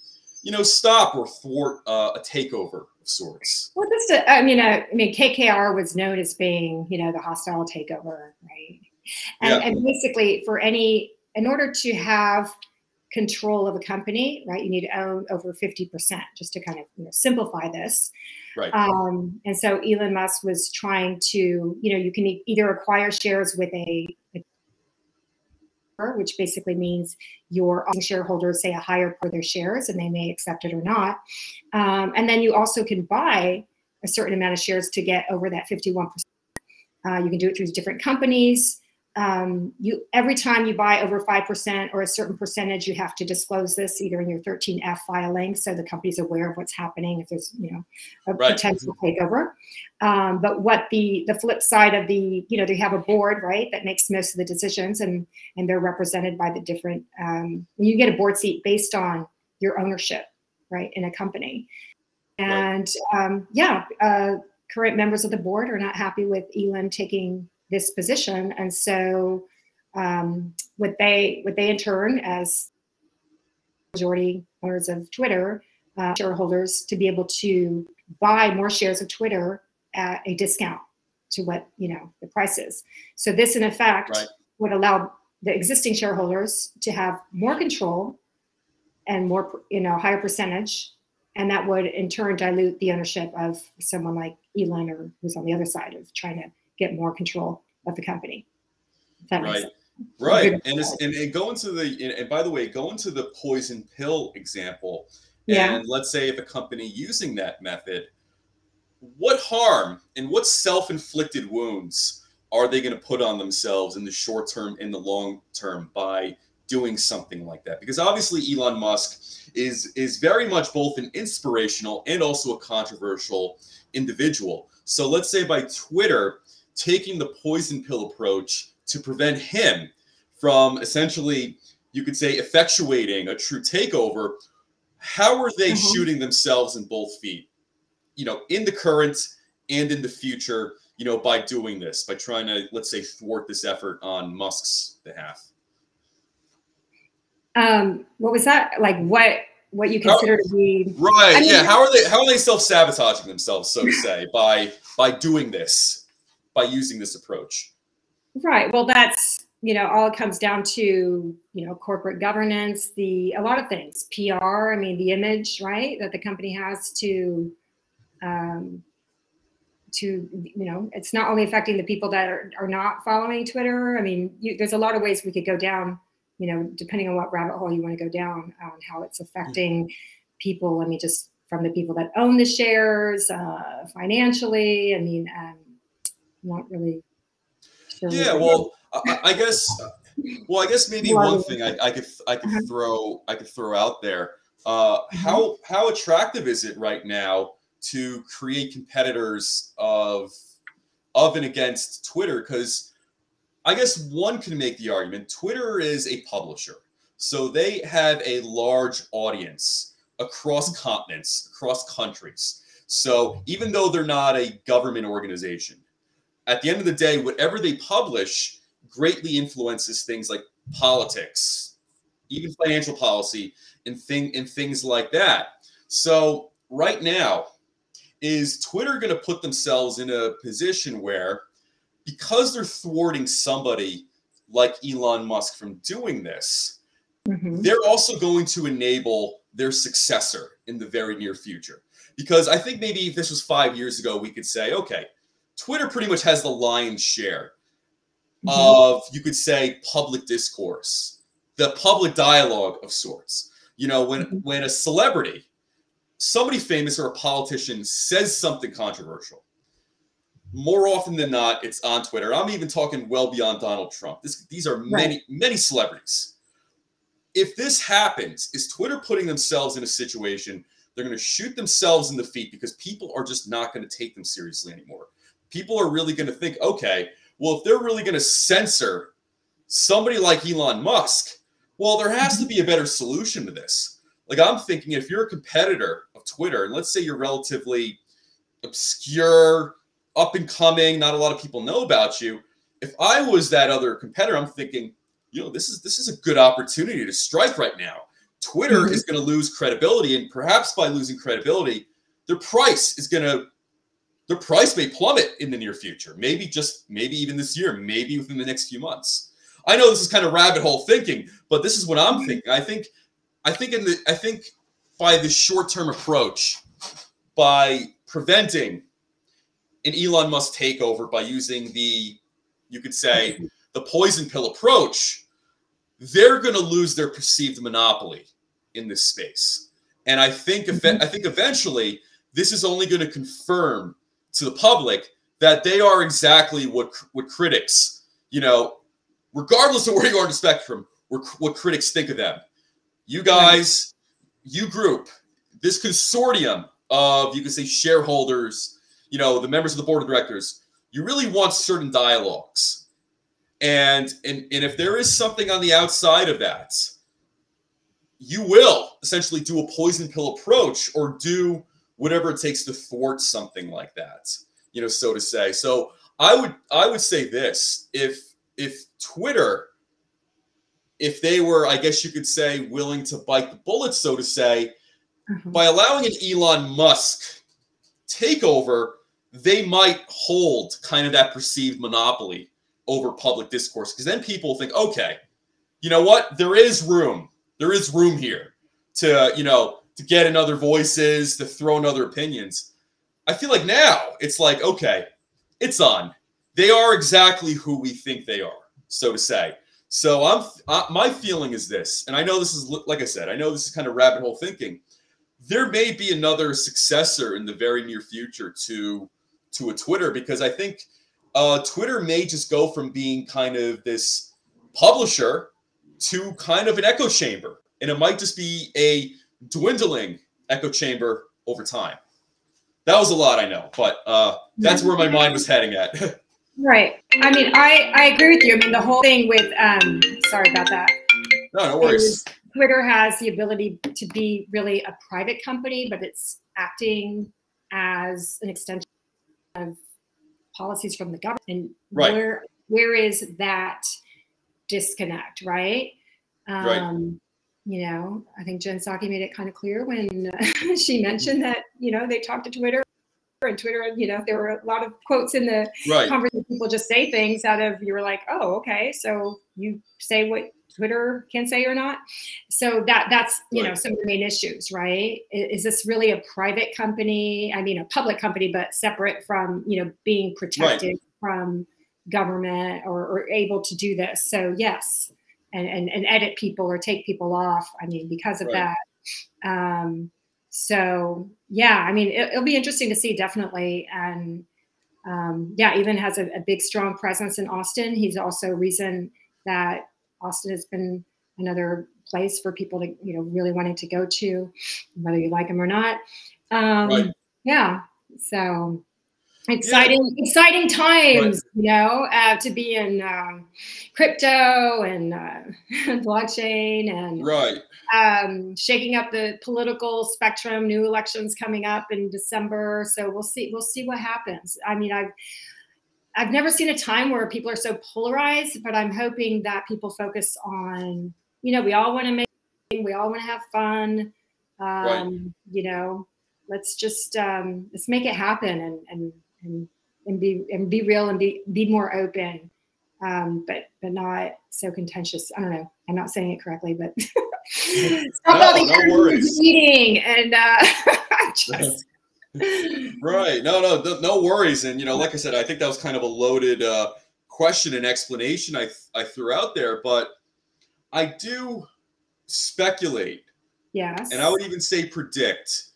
you know, stop or thwart uh, a takeover of sorts. Well, just a, I mean, uh, I mean, K K R was known as being, you know, the hostile takeover, right? And, yeah. and basically, for any, in order to have control of a company, right, you need to own over fifty percent, just to kind of, you know, simplify this. Right. Um, and so Elon Musk was trying to, you know, you can either acquire shares with a, a which basically means your shareholders say a higher per their shares, and they may accept it or not. Um, and then you also can buy a certain amount of shares to get over that fifty-one percent. Uh, you can do it through different companies. Um, you every time you buy over five percent or a certain percentage, you have to disclose this either in your thirteen F filing, so the company's aware of what's happening if there's, you know, a right. potential takeover. Um, but what the the flip side of the, you know, they have a board, right, that makes most of the decisions, and and they're represented by the different, um, you get a board seat based on your ownership, right, in a company. And right. um, yeah, uh, current members of the board are not happy with Elon taking this position. And so um, what they what they in turn, as majority owners of Twitter, uh, shareholders, to be able to buy more shares of Twitter at a discount to what, you know, the price is. So this, in effect, right. would allow the existing shareholders to have more control and more, you know, higher percentage. And that would in turn dilute the ownership of someone like Elon, or who's on the other side of trying to get more control of the company. Right, right. And, it's, and and go into the, and by the way, go into the poison pill example. Yeah. And let's say if a company using that method, what harm and what self-inflicted wounds are they going to put on themselves in the short term and the long term by doing something like that? Because obviously Elon Musk is, is very much both an inspirational and also a controversial individual. So let's say by Twitter taking the poison pill approach to prevent him from essentially, you could say, effectuating a true takeover, how are they mm-hmm. shooting themselves in both feet, you know, in the current and in the future, you know, by doing this, by trying to, let's say, thwart this effort on Musk's behalf? Um, what was that? Like what, what you consider how, to be? Right. I mean, yeah. How are they, how are they self-sabotaging themselves, so to say, by, by doing this? By using this approach? Right. Well, that's you know, all comes down to, you know, corporate governance, the, a lot of things, P R, I mean, the image, right, that the company has to, um, to, you know, it's not only affecting the people that are, are not following Twitter. I mean, you, there's a lot of ways we could go down, you know, depending on what rabbit hole you want to go down on um, how it's affecting mm-hmm. people. I mean, just from the people that own the shares, uh, financially, I mean, um, not really. Sure yeah. Well, I, I guess, well, I guess maybe one thing I, I could, I could uh-huh. throw, I could throw out there, uh, mm-hmm. how, how attractive is it right now to create competitors of, of and against Twitter? Because I guess one can make the argument Twitter is a publisher. So they have a large audience across continents, across countries. So even though they're not a government organization, at the end of the day, whatever they publish greatly influences things like politics, even financial policy and thing and things like that. So right now, is Twitter going to put themselves in a position where, because they're thwarting somebody like Elon Musk from doing this, mm-hmm. they're also going to enable their successor in the very near future? Because I think maybe if this was five years ago, we could say, okay, Twitter pretty much has the lion's share mm-hmm. of, you could say, public discourse, the public dialogue of sorts. You know, when, mm-hmm. when a celebrity, somebody famous or a politician says something controversial, more often than not, it's on Twitter. I'm even talking well beyond Donald Trump. This, these are many, right. many celebrities. If this happens, is Twitter putting themselves in a situation they're going to shoot themselves in the feet because people are just not going to take them seriously anymore? People are really going to think, okay, well, if they're really going to censor somebody like Elon Musk, well, there has to be a better solution to this. Like, I'm thinking if you're a competitor of Twitter, and let's say you're relatively obscure, up and coming, not a lot of people know about you. If I was that other competitor, I'm thinking, you know, this is this is a good opportunity to strike right now. Twitter mm-hmm. is going to lose credibility, and perhaps by losing credibility, their price is going to Their price may plummet in the near future, maybe just maybe even this year, maybe within the next few months. I know this is kind of rabbit hole thinking, but this is what I'm thinking. I think, I think in the, I think by the short-term approach, by preventing an Elon Musk takeover by using the, you could say, the poison pill approach, they're going to lose their perceived monopoly in this space. And I think, I think eventually, this is only going to confirm to the public that they are exactly what what critics, you know, regardless of where you are in the spectrum, what critics think of them. You guys, you group, this consortium of, you could say, shareholders, you know, the members of the board of directors, you really want certain dialogues. And, and, and if there is something on the outside of that, you will essentially do a poison pill approach or do whatever it takes to thwart something like that, you know, so to say. So I would I would say this, if if Twitter, if they were, I guess you could say, willing to bite the bullet, so to say, mm-hmm. by allowing an Elon Musk takeover, they might hold kind of that perceived monopoly over public discourse. Because then people think, okay, you know what? There is room. There is room here to, you know, to get in other voices, to throw in other opinions. I feel like now it's like, okay, it's on. They are exactly who we think they are, so to say. So I'm, I, my feeling is this, and I know this is, like I said, I know this is kind of rabbit hole thinking. There may be another successor in the very near future to, to a Twitter, because I think uh, Twitter may just go from being kind of this publisher to kind of an echo chamber. And it might just be a dwindling echo chamber over time. That was a lot, I know, but uh, that's where my mind was heading at. Right. I mean, I, I agree with you. I mean, the whole thing with, um, sorry about that. No, no worries. Twitter has the ability to be really a private company, but it's acting as an extension of policies from the government. And right. where where is that disconnect, right? Um, right. You know, I think Jen Psaki made it kind of clear when uh, she mentioned that, you know, they talked to Twitter and Twitter, you know, there were a lot of quotes in the right. conversation. People just say things out of, you were like, oh, okay, so you say what Twitter can say or not. So that that's, you right. know, some of the main issues, right? Is, is this really a private company? I mean, a public company, but separate from, you know, being protected right. from government or, or able to do this. So yes, and, and, and edit people or take people off, I mean, because of right. that. Um, so yeah, I mean, it, it'll be interesting to see, definitely. And um, yeah, Evan has a, a big, strong presence in Austin. He's also a reason that Austin has been another place for people to, you know, really wanting to go to, whether you like them or not. Um, right. Yeah. So exciting, yeah. exciting times, right. you know, uh, to be in um, crypto and uh, blockchain and right. um, shaking up the political spectrum, new elections coming up in December. So we'll see, we'll see what happens. I mean, I've, I've never seen a time where people are so polarized, but I'm hoping that people focus on, you know, we all want to make, we all want to have fun. Um, right. You know, let's just, um, let's make it happen and, and, and, and be, and be real and be, be more open. Um, but, but not so contentious. I don't know. I'm not saying it correctly, but stop no, all the no worries. Eating and, uh, just, right. No, no, no worries. And, you know, like I said, I think that was kind of a loaded uh, question and explanation I, I threw out there, but I do speculate. Yes. And I would even say predict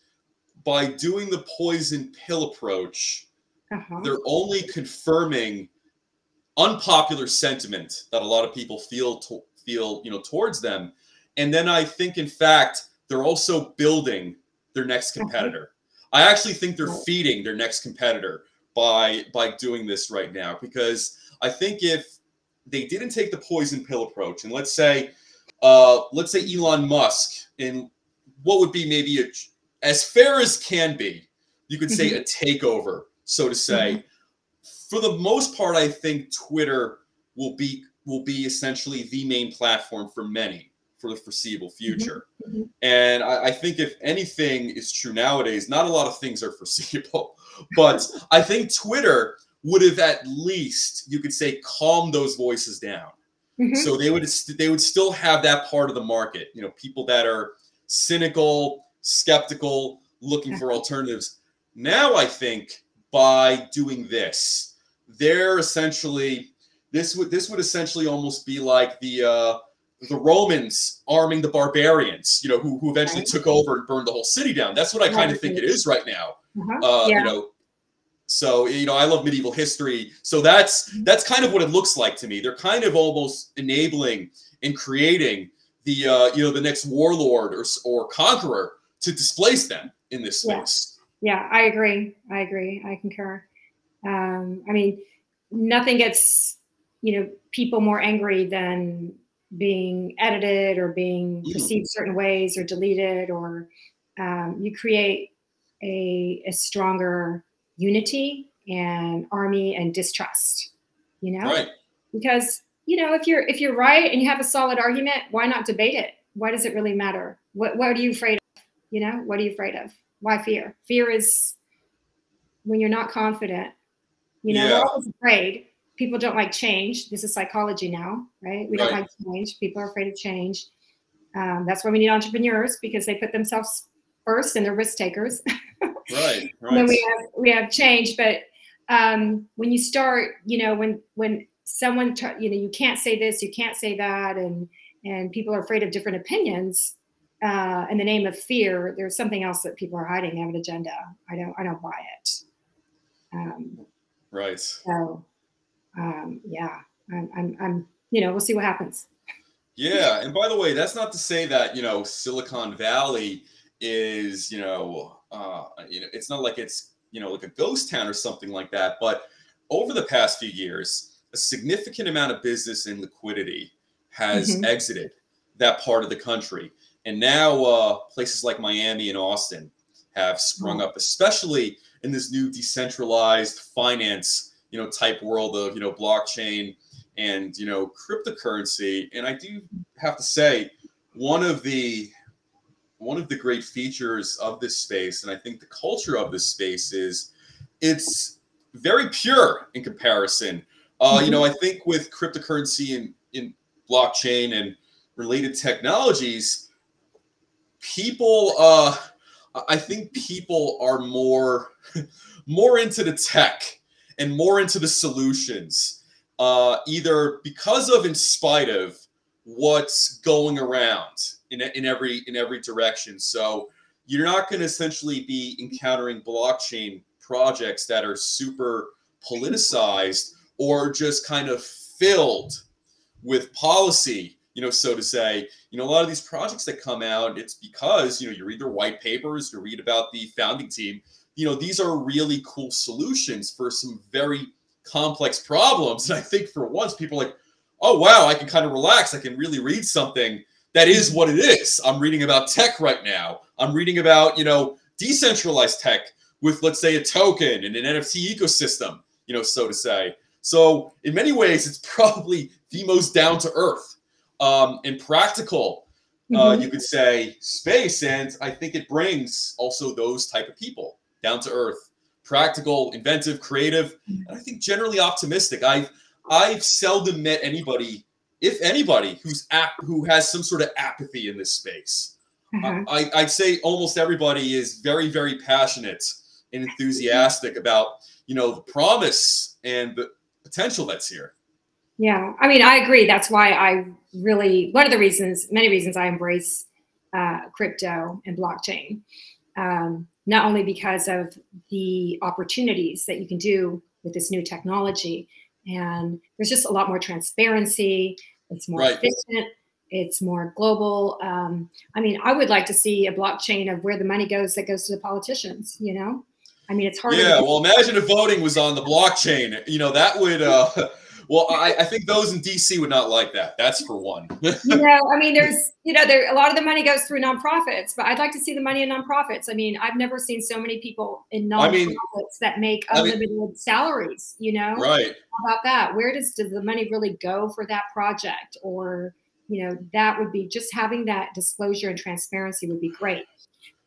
by doing the poison pill approach. Uh-huh. They're only confirming unpopular sentiment that a lot of people feel, to, feel, you know, towards them. And then I think, in fact, they're also building their next competitor. Uh-huh. I actually think they're feeding their next competitor by by doing this right now, because I think if they didn't take the poison pill approach, and let's say uh, let's say Elon Musk, in what would be maybe a, as fair as can be, you could say a takeover, so to say. For the most part, I think Twitter will be will be essentially the main platform for many for the foreseeable future. Mm-hmm. Mm-hmm. And I, I think if anything is true nowadays, not a lot of things are foreseeable, but I think Twitter would have at least, you could say, calmed those voices down. Mm-hmm. So they would, they would still have that part of the market, you know, people that are cynical, skeptical, looking for alternatives. Now I think by doing this, they're essentially, this would, this would essentially almost be like the, uh, the Romans arming the barbarians, you know, who, who eventually right. took over and burned the whole city down. That's what I kind of think it is right now. Uh-huh. Uh, yeah. You know, so, you know, I love medieval history. So that's, that's kind of what it looks like to me. They're kind of almost enabling and creating the, uh, you know, the next warlord or, or conqueror to displace them in this space. Yeah, yeah, I agree. I agree. I concur. Um, I mean, nothing gets, you know, people more angry than being edited or being perceived certain ways or deleted, or um, you create a, a stronger unity and army and distrust, you know, right. because, you know, if you're, if you're right and you have a solid argument, why not debate it? Why does it really matter? What, what are you afraid of? You know, what are you afraid of? Why fear? Fear is when you're not confident, you know, yeah. we're always afraid. People don't like change. This is psychology now, right? We right. don't like change. People are afraid of change. Um, that's why we need entrepreneurs, because they put themselves first and they're risk takers. Right. Right. Then we have we have change, but um, when you start, you know, when when someone, t- you know, you can't say this, you can't say that, and and people are afraid of different opinions uh, in the name of fear. There's something else that people are hiding. They have an agenda. I don't. I don't buy it. Um, right. So. Um, yeah, I'm, I'm, I'm, you know, we'll see what happens. Yeah. And by the way, that's not to say that, you know, Silicon Valley is, you know, uh, you know, it's not like it's, you know, like a ghost town or something like that. But over the past few years, a significant amount of business and liquidity has mm-hmm. exited that part of the country. And now uh, places like Miami and Austin have sprung mm-hmm. up, especially in this new decentralized finance, you know, type world of, you know, blockchain and, you know, cryptocurrency. And I do have to say, one of the one of the great features of this space, and I think the culture of this space, is it's very pure in comparison. Uh, you know, I think with cryptocurrency and in blockchain and related technologies, people, uh, I think people are more, more into the tech and more into the solutions, uh, either because of, in spite of what's going around in, in every, in every direction. So you're not going to essentially be encountering blockchain projects that are super politicized or just kind of filled with policy, you know, so to say. You know, a lot of these projects that come out, it's because, you know, you read their white papers, you read about the founding team. You know, these are really cool solutions for some very complex problems. And I think for once, people are like, oh, wow, I can kind of relax. I can really read something that is what it is. I'm reading about tech right now. I'm reading about, you know, decentralized tech with, let's say, a token and an N F T ecosystem, you know, so to say. So in many ways, it's probably the most down to earth um, and practical, uh, mm-hmm. you could say, space. And I think it brings also those type of people, down to earth, practical, inventive, creative, and I think generally optimistic. I've I've seldom met anybody, if anybody, who's ap- who has some sort of apathy in this space. Uh-huh. I, I'd say almost everybody is very, very passionate and enthusiastic about, you know, the promise and the potential that's here. Yeah, I mean, I agree. That's why I really, one of the reasons, many reasons I embrace uh, crypto and blockchain, um, not only because of the opportunities that you can do with this new technology, and there's just a lot more transparency, it's more right. efficient, it's more global. Um, I mean, I would like to see a blockchain of where the money goes that goes to the politicians, you know? I mean, it's hard. Yeah, to- well, imagine if voting was on the blockchain. You know, that would, uh, well, I, I think those in D C would not like that. That's for one. you know, I mean, there's, you know, there a lot of the money goes through nonprofits, but I'd like to see the money in nonprofits. I mean, I've never seen so many people in nonprofits I mean, that make unlimited I mean, salaries, you know? Right. How about that? Where does, does the money really go for that project? Or, you know, that would be just having that disclosure and transparency would be great.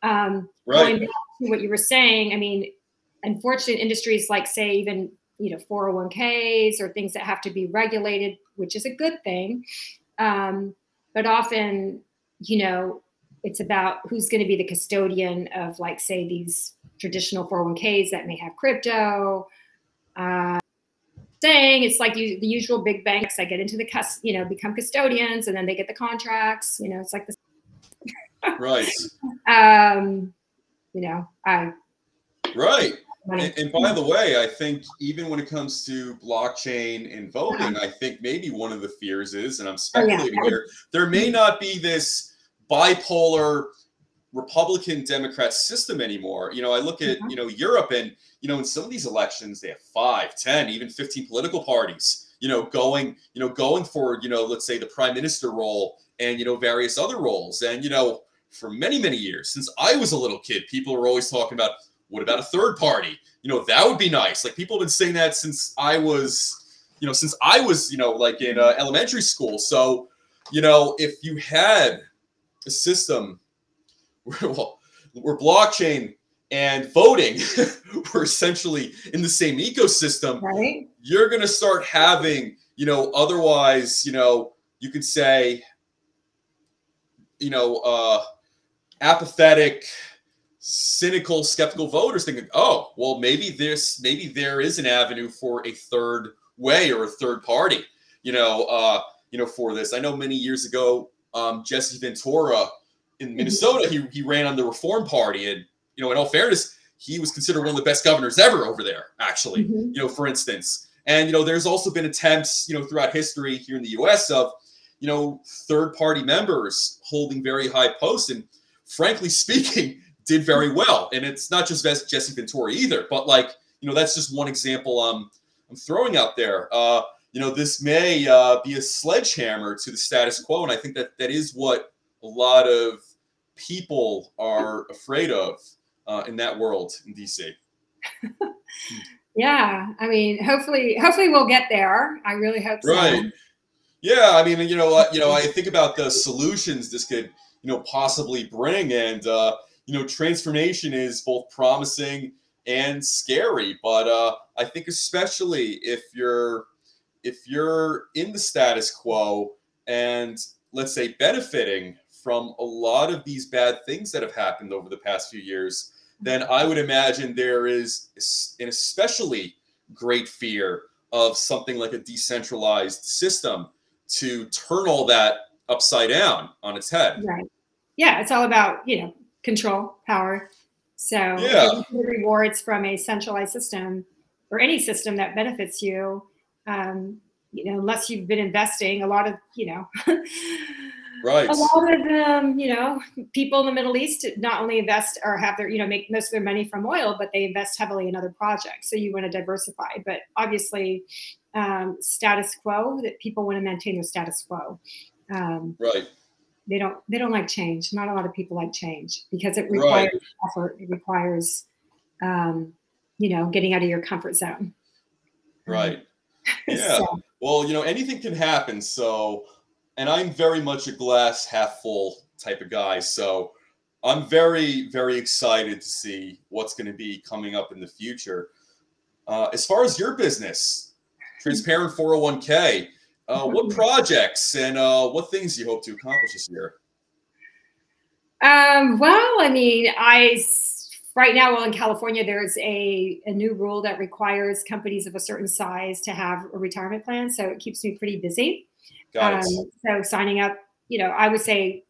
Um, right. Going back to what you were saying, I mean, unfortunately, industries like, say, even, you know, four oh one k's or things that have to be regulated, which is a good thing. Um, but often, you know, it's about who's going to be the custodian of, like, say, these traditional four oh one k's that may have crypto. Uh, saying it's like you, the usual big banks that get into the, cus- you know, become custodians and then they get the contracts. You know, it's like the right. Um, you know, I. Right. And, and by the way, I think even when it comes to blockchain and voting, I think maybe one of the fears is, and I'm speculating oh, yeah. here, there may not be this bipolar Republican Democrat system anymore. You know, I look at, mm-hmm. you know, Europe and, you know, in some of these elections, they have five, ten, even fifteen political parties, you know, going, you know, going forward, you know, let's say the prime minister role and, you know, various other roles. And, you know, for many, many years, since I was a little kid, people were always talking about, what about a third party? You know, that would be nice. Like, people have been saying that since I was, you know, since I was, you know, like in uh, elementary school. So, you know, if you had a system where, well, where blockchain and voting were essentially in the same ecosystem, right. you're going to start having, you know, otherwise, you know, you could say, you know, uh, apathetic, cynical, skeptical voters thinking, oh, well, maybe this, maybe there is an avenue for a third way or a third party, you know, uh, you know, for this. I know many years ago, um, Jesse Ventura in Minnesota, he he ran on the Reform Party, and, you know, in all fairness, he was considered one of the best governors ever over there, actually, mm-hmm. you know, for instance. And, you know, there's also been attempts, you know, throughout history here in the U S of, you know, third party members holding very high posts, and frankly speaking, did very well. And it's not just Jesse Ventura either, but, like, you know, that's just one example um, I'm throwing out there. Uh, you know, this may uh, be a sledgehammer to the status quo. And I think that that is what a lot of people are afraid of uh, in that world in D C. yeah. I mean, hopefully, hopefully we'll get there. I really hope so. Right. Yeah. I mean, you know, uh, you know, I think about the solutions this could, you know, possibly bring, and, uh, you know, transformation is both promising and scary. But uh, I think especially if you're if you're in the status quo and, let's say, benefiting from a lot of these bad things that have happened over the past few years, then I would imagine there is an especially great fear of something like a decentralized system to turn all that upside down on its head. Right. Yeah, it's all about, you know, control, power. So yeah. The rewards from a centralized system or any system that benefits you, um, you know, unless you've been investing a lot of, you know, right. A lot of, um, you know, people in the Middle East not only invest or have their, you know, make most of their money from oil, but they invest heavily in other projects. So you want to diversify. But obviously, um, status quo, that people want to maintain their status quo. Um, right. They don't they don't like change. Not a lot of people like change because it requires right. effort. It requires, um, you know, getting out of your comfort zone. Right. Yeah. So. Well, you know, anything can happen. So, and I'm very much a glass half full type of guy. So I'm very, very excited to see what's going to be coming up in the future. Uh, as far as your business, Transparent four oh one k, Uh, what projects and uh, what things do you hope to accomplish this year? Um, well, I mean, I right now, well, in California, there's a, a new rule that requires companies of a certain size to have a retirement plan. So it keeps me pretty busy. Got it. Um, so signing up, you know, I would say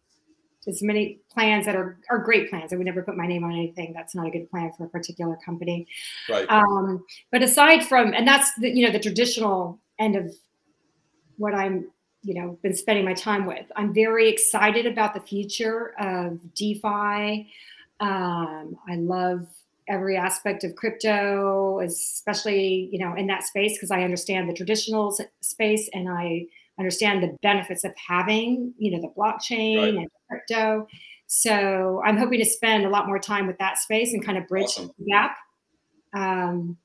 as many plans that are, are great plans. I would never put my name on anything. That's not a good plan for a particular company. Right. Um, but aside from, and that's the, you know, the traditional end of what I'm, you know, been spending my time with. I'm very excited about the future of DeFi. Um, I love every aspect of crypto, especially, you know, in that space, because I understand the traditional space and I understand the benefits of having, you know, the blockchain right. and crypto. So I'm hoping to spend a lot more time with that space and kind of bridge awesome. the gap. Um,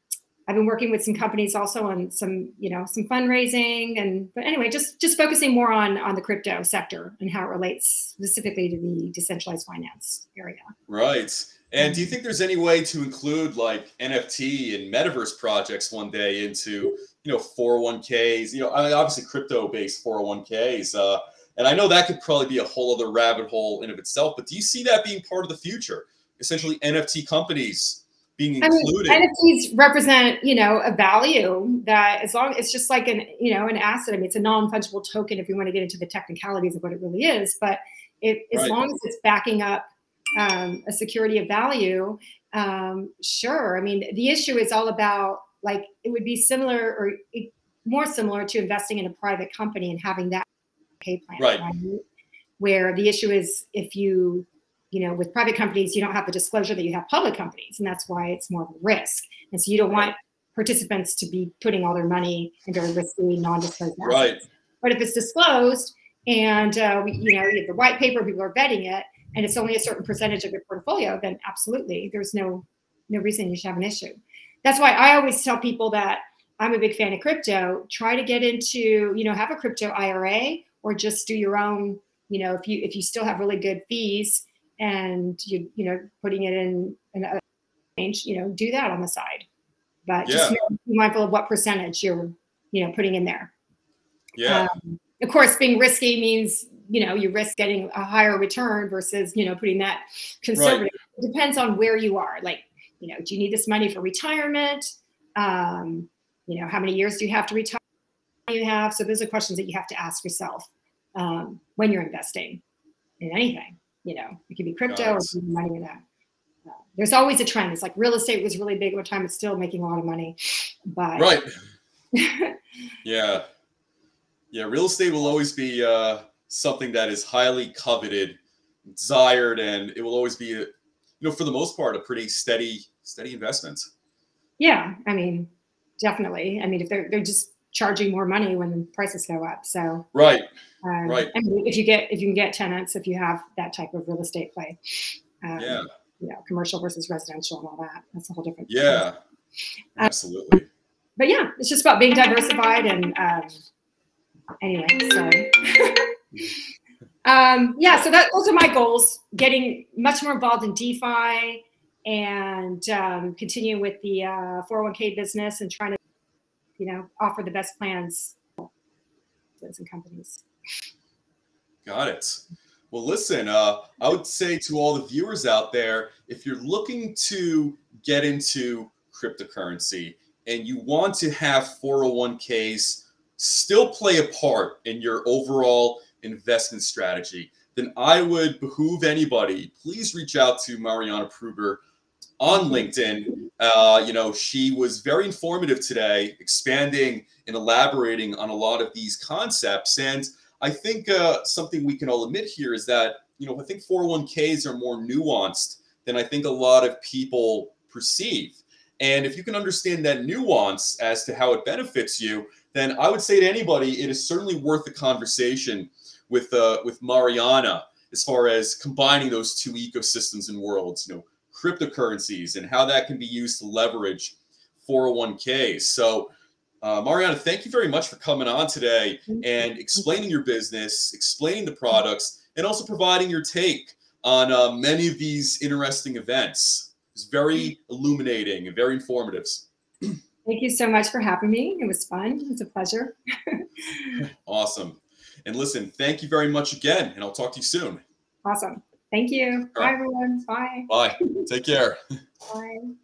I've been working with some companies also on some, you know, some fundraising and, but anyway, just, just focusing more on, on the crypto sector and how it relates specifically to the decentralized finance area. Right. And do you think there's any way to include like N F T and metaverse projects one day into, you know, four oh one k's, you know, I mean, obviously crypto based four oh one k's. Uh, and I know that could probably be a whole other rabbit hole in of itself, but do you see that being part of the future? Essentially N F T companies being included. I mean, N F Ts represent, you know, a value that as long it's just like an, you know, an asset. I mean, it's a non-fungible token if you want to get into the technicalities of what it really is. But it, as right. long as it's backing up um, a security of value, um, sure. I mean, the issue is all about like it would be similar or it, more similar to investing in a private company and having that pay plan. Right. Right? Where the issue is if you you know, with private companies, you don't have the disclosure that you have public companies, and that's why it's more of a risk. And so you don't right. want participants to be putting all their money in very risky, non-disclosed assets. Right. But if it's disclosed and, uh, you know, you have the white paper, people are vetting it, and it's only a certain percentage of your portfolio, then absolutely, there's no no reason you should have an issue. That's why I always tell people that I'm a big fan of crypto. Try to get into, you know, have a crypto I R A or just do your own, you know, if you if you still have really good fees, and you you know putting it in an range, you know, do that on the side, but yeah. just be mindful of what percentage you're you know putting in there. Yeah. Um, of course, being risky means you know you risk getting a higher return versus you know putting that conservative. Right. It depends on where you are. Like you know, do you need this money for retirement? Um, you know, how many years do you have to retire? You have so those are questions that you have to ask yourself um, when you're investing in anything. You know, it could be crypto or money in that. Uh, there's always a trend. It's like real estate was really big one time. It's still making a lot of money. But right. yeah. Yeah. Real estate will always be uh, something that is highly coveted, desired, and it will always be, you know, for the most part, a pretty steady, steady investment. Yeah. I mean, definitely. I mean, if they're, they're just charging more money when prices go up. So right. Um, right. I mean, if you get, if you can get tenants, if you have that type of real estate play, um, yeah. you know, commercial versus residential and all that, that's a whole different. Yeah, um, absolutely. But yeah, it's just about being diversified and, um, anyway, so, um, yeah, so that, those are my goals, getting much more involved in DeFi, and um, continue with the uh, four oh one k business and trying to, you know, offer the best plans and companies. Got it. Well, listen, uh, I would say to all the viewers out there, if you're looking to get into cryptocurrency and you want to have four oh one k's still play a part in your overall investment strategy, then I would behoove anybody, please reach out to Mariana Pruger on LinkedIn. Uh, you know, she was very informative today, expanding and elaborating on a lot of these concepts. And I think uh, something we can all admit here is that, you know, I think four oh one k's are more nuanced than I think a lot of people perceive. And if you can understand that nuance as to how it benefits you, then I would say to anybody, it is certainly worth the conversation with uh, with Mariana as far as combining those two ecosystems and worlds, you know, cryptocurrencies and how that can be used to leverage four oh one k's. So, uh, Mariana, thank you very much for coming on today and explaining your business, explaining the products, and also providing your take on uh, many of these interesting events. It's very illuminating and very informative. Thank you so much for having me. It was fun. It was a pleasure. Awesome. And listen, thank you very much again, and I'll talk to you soon. Awesome. Thank you. All right. Bye, everyone. Bye. Bye. Take care. Bye.